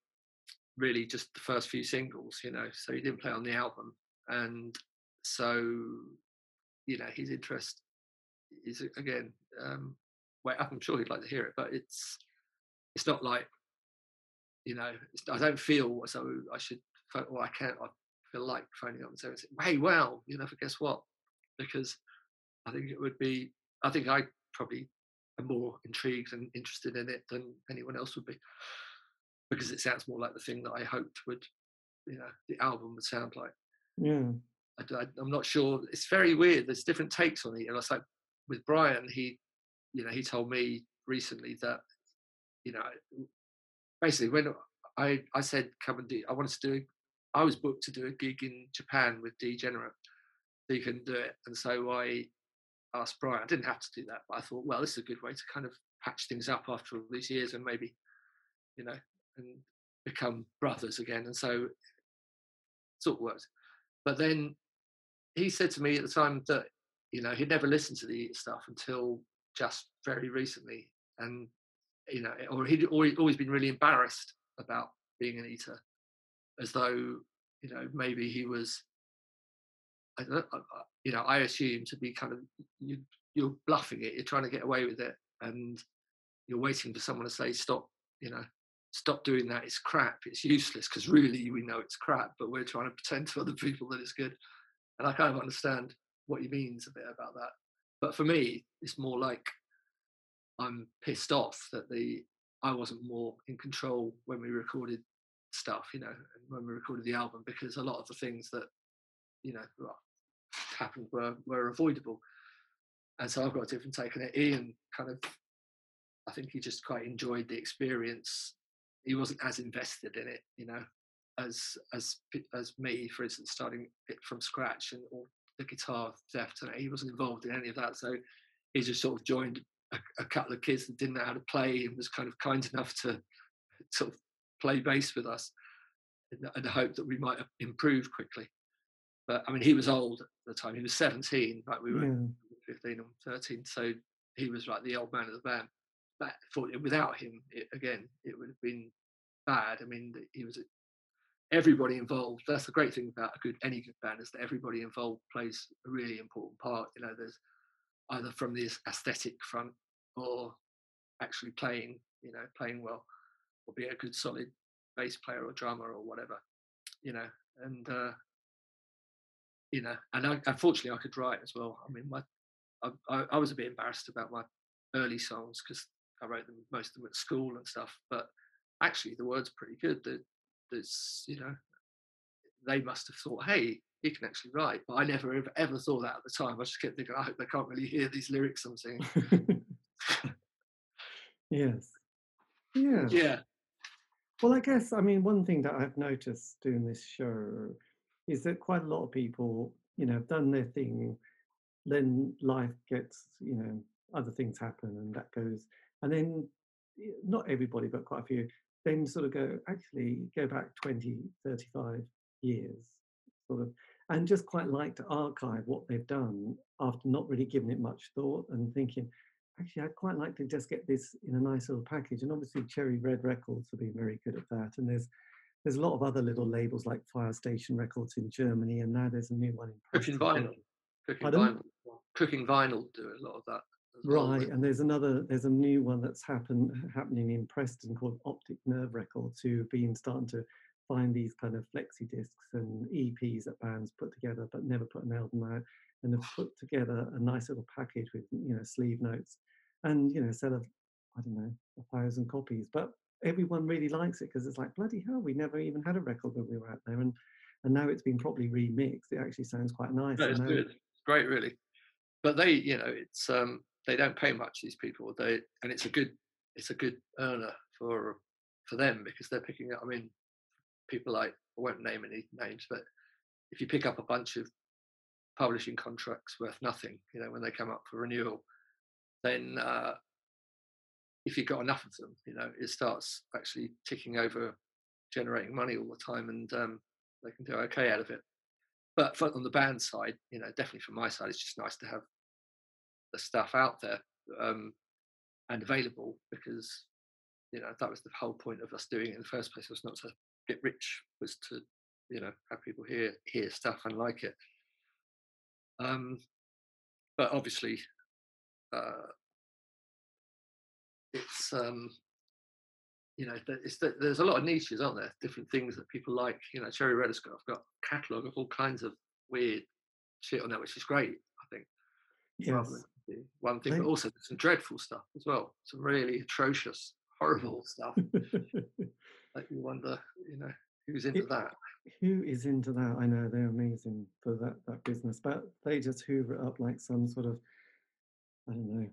really just the first few singles, you know, so he didn't play on the album. And so, you know, his interest is, again, way up. I'm sure he'd like to hear it, but it's not like, you know, I don't feel so I should, or I can't, I feel like phoning up and saying, hey, well, you know, guess what? Because I think it would be, I think I probably am more intrigued and interested in it than anyone else would be, because it sounds more like the thing that I hoped would, you know, the album would sound like. Yeah. I'm not sure. It's very weird. There's different takes on it. And it's like with Brian, he, you know, he told me recently that, you know, basically when I said, come and do, I was booked to do a gig in Japan with Degenerate, so you can do it. And so I asked Brian, I didn't have to do that, but I thought, well, this is a good way to kind of patch things up after all these years, and maybe, you know, and become brothers again. And so it sort of worked. But then he said to me at the time that, you know, he'd never listened to the Eater stuff until just very recently. And, you know, or he'd always been really embarrassed about being an Eater, as though, you know, maybe he was, I don't know, you know, I assume to be kind of, you're bluffing it, you're trying to get away with it, and you're waiting for someone to say, stop, you know, stop doing that, it's crap, it's useless, because really we know it's crap, but we're trying to pretend to other people that it's good. And I kind of understand what he means a bit about that. But for me, it's more like I'm pissed off that I wasn't more in control when we recorded stuff, you know, and when we recorded the album, because a lot of the things that, you know, happened were avoidable. And so I've got a different take on it. Ian kind of, I think he just quite enjoyed the experience. He wasn't as invested in it, you know, as me, for instance, starting it from scratch, and all the guitar theft, and he wasn't involved in any of that. So he just sort of joined a couple of kids that didn't know how to play, and was kind of kind enough to sort of play bass with us in the hope that we might improve quickly. But I mean, he was old at the time. He was 17, like we were 15 or 13. So he was like the old man of the band. But without him, it would have been bad. I mean, he was everybody involved. That's the great thing about any good band, is that everybody involved plays a really important part. You know, there's either from this aesthetic front, or actually playing, you know, playing well, or being a good solid bass player or drummer or whatever, you know. And you know, and unfortunately, I could write as well. I mean, I was a bit embarrassed about my early songs, because I wrote them, most of them at school and stuff, but actually the words are pretty good. That's, you know, they must have thought, hey, he can actually write. But I never ever thought that at the time. I just kept thinking, I hope they can't really hear these lyrics I'm singing. Yes. Yeah. Yeah. Well, I guess, I mean, one thing that I've noticed doing this show is that quite a lot of people, you know, have done their thing, then life gets, you know, other things happen, and that goes, and then not everybody, but quite a few then sort of go back 20, 35 years, sort of, and just quite like to archive what they've done after not really giving it much thought and thinking, actually, I'd quite like to just get this in a nice little package. And obviously Cherry Red Records have been very good at that. And there's a lot of other little labels like Fire Station Records in Germany, and now there's a new one in Cooking Vinyl. Cooking Vinyl do a lot of that. Right, and there's a new one that's happening in Preston called Optic Nerve Records, who've been starting to find these kind of flexi discs and EPs that bands put together but never put an album out, and have put together a nice little package with, you know, sleeve notes, and, you know, sell of, I don't know, 1,000 copies. But everyone really likes it because it's like, bloody hell, we never even had a record when we were out there, and now it's been properly remixed. It actually sounds quite nice. No, it's good. It's great, really. But they, you know, it's they don't pay much, these people. And it's a good earner for them, because they're picking up. I mean, people like, I won't name any names, but if you pick up a bunch of publishing contracts worth nothing, you know, when they come up for renewal, then if you've got enough of them, you know, it starts actually ticking over, generating money all the time, and they can do okay out of it. But on the band side, you know, definitely from my side, it's just nice to have the stuff out there and available, because, you know, that was the whole point of us doing it in the first place, was not to get rich, was to, you know, have people hear stuff and like it. But obviously it's you know, there's a lot of niches, aren't there? Different things that people like. You know, Cherry Red has got a catalogue of all kinds of weird shit on there, which is great, I think. Yes. One thing, but also some dreadful stuff as well. Some really atrocious, horrible stuff. Like, you wonder, you know, who's into that? Who is into that? I know, they're amazing for that business, but they just hoover it up like some sort of, I don't know,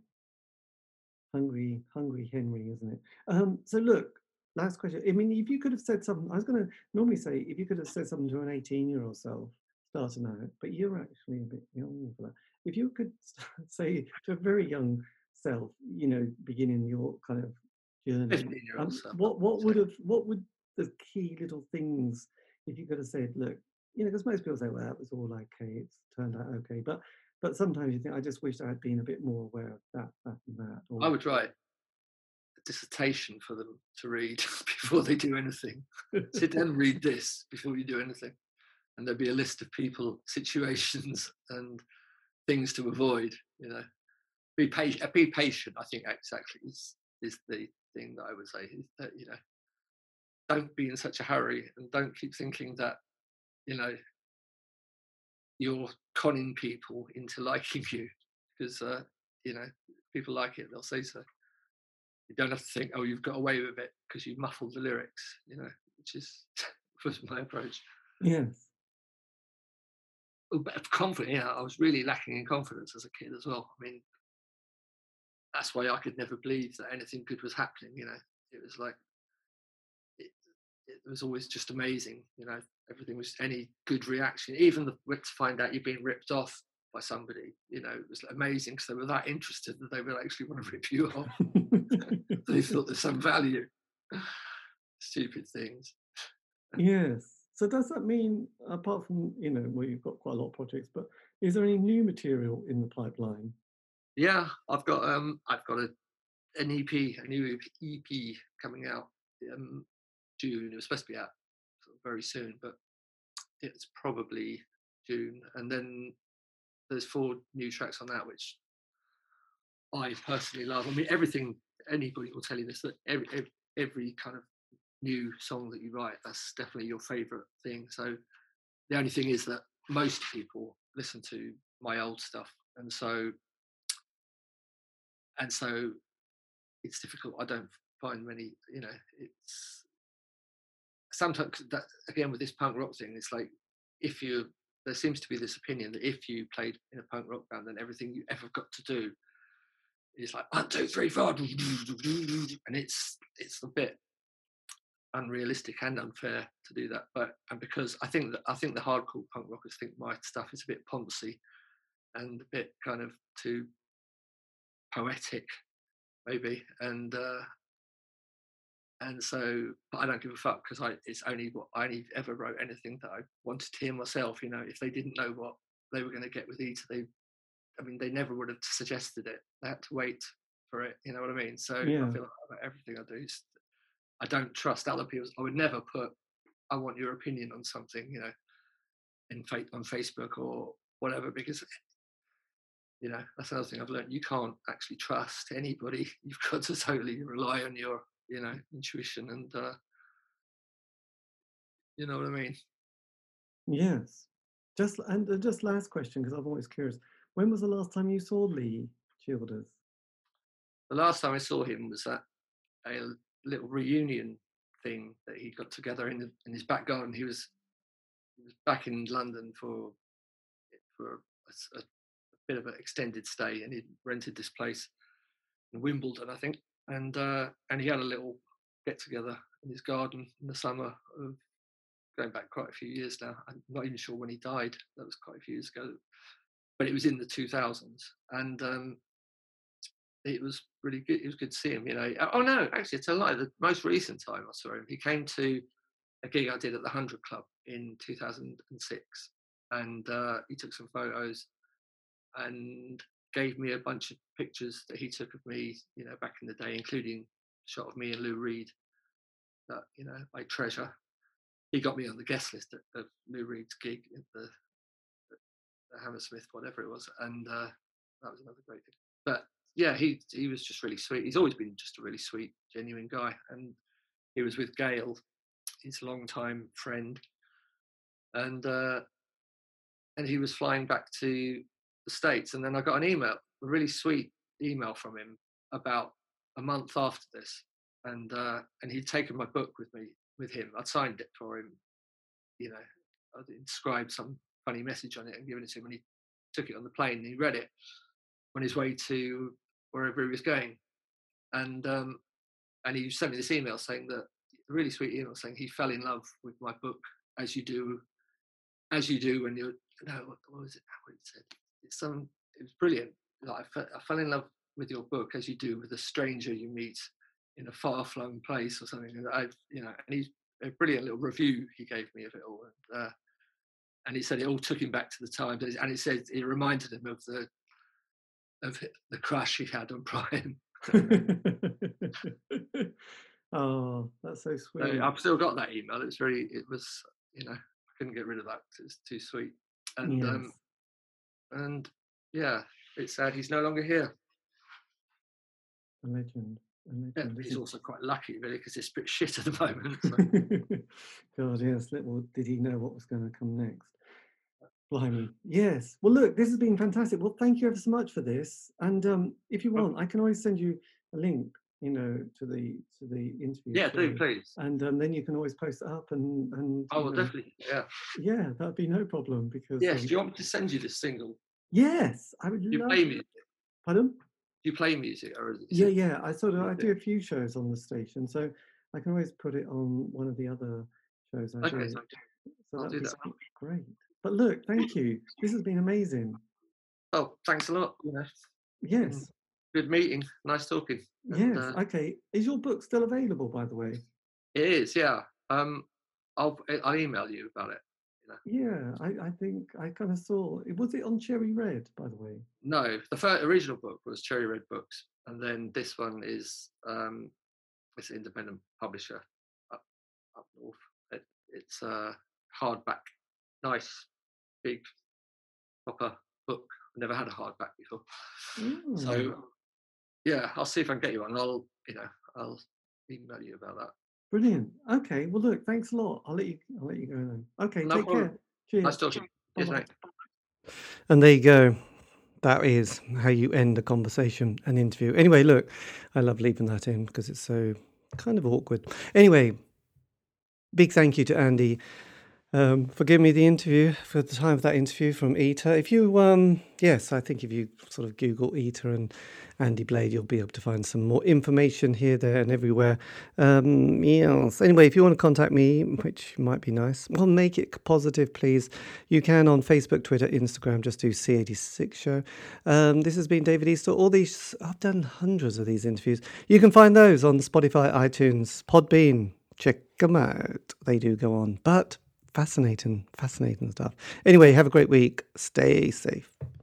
hungry Henry, isn't it? So look, last question. I mean, if you could have said something, I was going to normally say, if you could have said something to an 18-year-old self starting out, but you're actually a bit young for that. If you could say to a very young self, you know, beginning your kind of journey, what would the key little things, if you could have said, look, you know, because most people say, well, that was all okay, it's turned out okay, but sometimes you think, I just wish I had been a bit more aware of that. Or I would write a dissertation for them to read before they do anything. Sit down and read this before you do anything, and there'd be a list of people, situations, and things to avoid. You know, be patient. I think exactly is the thing that I would say, is that, you know, don't be in such a hurry, and don't keep thinking that, you know, you're conning people into liking you, because, you know, people like it, they'll say so. You don't have to think, oh, you've got away with it because you muffled the lyrics, you know, which is was my approach. Yes. Oh, but confidence, yeah, I was really lacking in confidence as a kid as well. I mean, that's why I could never believe that anything good was happening, you know. It was like, it was always just amazing, you know, everything was, any good reaction, even to find out you're being ripped off by somebody, you know, it was amazing, because they were that interested that they would actually want to rip you off. They thought there's some value. Stupid things. Yes. So does that mean, apart from, you know, well, you've got quite a lot of projects, but is there any new material in the pipeline? Yeah, I've got a new EP coming out. June. It was supposed to be out very soon, but it's probably June. And then there's 4 new tracks on that, which I personally love. I mean, everything, anybody will tell you this, that every kind of new song that you write, that's definitely your favourite thing. So the only thing is that most people listen to my old stuff, and so it's difficult. I don't find many, you know, it's sometimes that, again, with this punk rock thing, it's like, there seems to be this opinion that if you played in a punk rock band, then everything you ever got to do is like 1, 2, 3, 4, and it's a bit unrealistic and unfair to do that. But because I think the hardcore punk rockers think my stuff is a bit poncy and a bit kind of too poetic, maybe, and And so, but I don't give a fuck, because I only ever wrote anything that I wanted to hear myself. You know, if they didn't know what they were going to get with Eater, they never would have suggested it. They had to wait for it. You know what I mean? So yeah. I feel like about everything I do, I don't trust other people. I would never put, I want your opinion on something, you know, on Facebook or whatever, because, you know, that's another thing I've learned. You can't actually trust anybody. You've got to totally rely on your, you know, intuition and, you know what I mean? Yes. Just last question, because I'm always curious. When was the last time you saw Lee Childers? The last time I saw him was at a little reunion thing that he got together in his back garden. He was back in London for a bit of an extended stay, and he rented this place in Wimbledon, I think. And he had a little get together in his garden in the summer of, going back quite a few years now. I'm not even sure when he died. That was quite a few years ago, but it was in the 2000s, and it was really good. It was good to see him, you know. Oh no, actually, it's a lie. The most recent time I saw him, he came to a gig I did at the 100 Club in 2006, and he took some photos and gave me a bunch of pictures that he took of me, you know, back in the day, including a shot of me and Lou Reed that, you know, I treasure. He got me on the guest list of Lou Reed's gig at the Hammersmith, whatever it was, and that was another great thing. But yeah, he was just really sweet. He's always been just a really sweet, genuine guy, and he was with Gail, his longtime friend, and he was flying back to the States, and then I got an email, a really sweet email from him about a month after this, and he'd taken my book with him. I'd signed it for him, you know, I'd inscribed some funny message on it and given it to him, and he took it on the plane and he read it on his way to wherever he was going. And he sent me this email saying that, a really sweet email saying he fell in love with my book, as you do when you're, no, what was it? What he said? It was brilliant. Like, I fell in love with your book as you do with a stranger you meet in a far-flung place or something. And he's a brilliant little review he gave me of it all, and he said it all took him back to the time, and it said it reminded him of the crush he had on Brian. Oh, that's so sweet. So I've still got that email. It was you know, I couldn't get rid of that because it's too sweet, and yes. And yeah, it's sad he's no longer here. A legend. Yeah, he's also quite lucky, really, because it's a bit shit at the moment. So. God, yes. Little did he know what was going to come next. Blimey. Yes. Well, look, this has been fantastic. Well, thank you ever so much for this. And if you want, I can always send you a link, you know, to the interview. Yeah, do please. And then you can always post it up. And oh, well, definitely. Yeah. Yeah, that'd be no problem because. Yes. Do you want me to send you this single? Yes, I would. You play music. Pardon? Do you play music, or is it? Yeah. I do a few shows on the station, so I can always put it on one of the other shows. Okay, so I'll do that. Great. But look, thank you. This has been amazing. Oh, thanks a lot. Yes. Good meeting. Nice talking. And, yes. Okay. Is your book still available, by the way? It is. Yeah. I'll email you about it. Yeah, I think I kind of saw. Was it on Cherry Red, by the way? No, the first original book was Cherry Red Books, and then this one is it's an independent publisher up north. It's a hardback, nice big proper book. I've never had a hardback before, so yeah, I'll see if I can get you one. I'll email you about that. Brilliant. Okay. Well, look. Thanks a lot. I'll let you go then. Okay. No take problem. Care. Cheers. Nice talking. Cheers, mate. And there you go. That is how you end a conversation, an interview. Anyway, look, I love leaving that in because it's so kind of awkward. Anyway, big thank you to Andy Forgive me the interview, for the time of that interview from Eater. If you, I think if you sort of Google Eater and Andy Blade, you'll be able to find some more information here, there and everywhere. Yes. Anyway, if you want to contact me, which might be nice, well, make it positive, please. You can on Facebook, Twitter, Instagram, just do C86 Show. This has been David Easter. I've done hundreds of these interviews. You can find those on Spotify, iTunes, Podbean. Check them out. They do go on, but... fascinating stuff. Anyway, have a great week. Stay safe.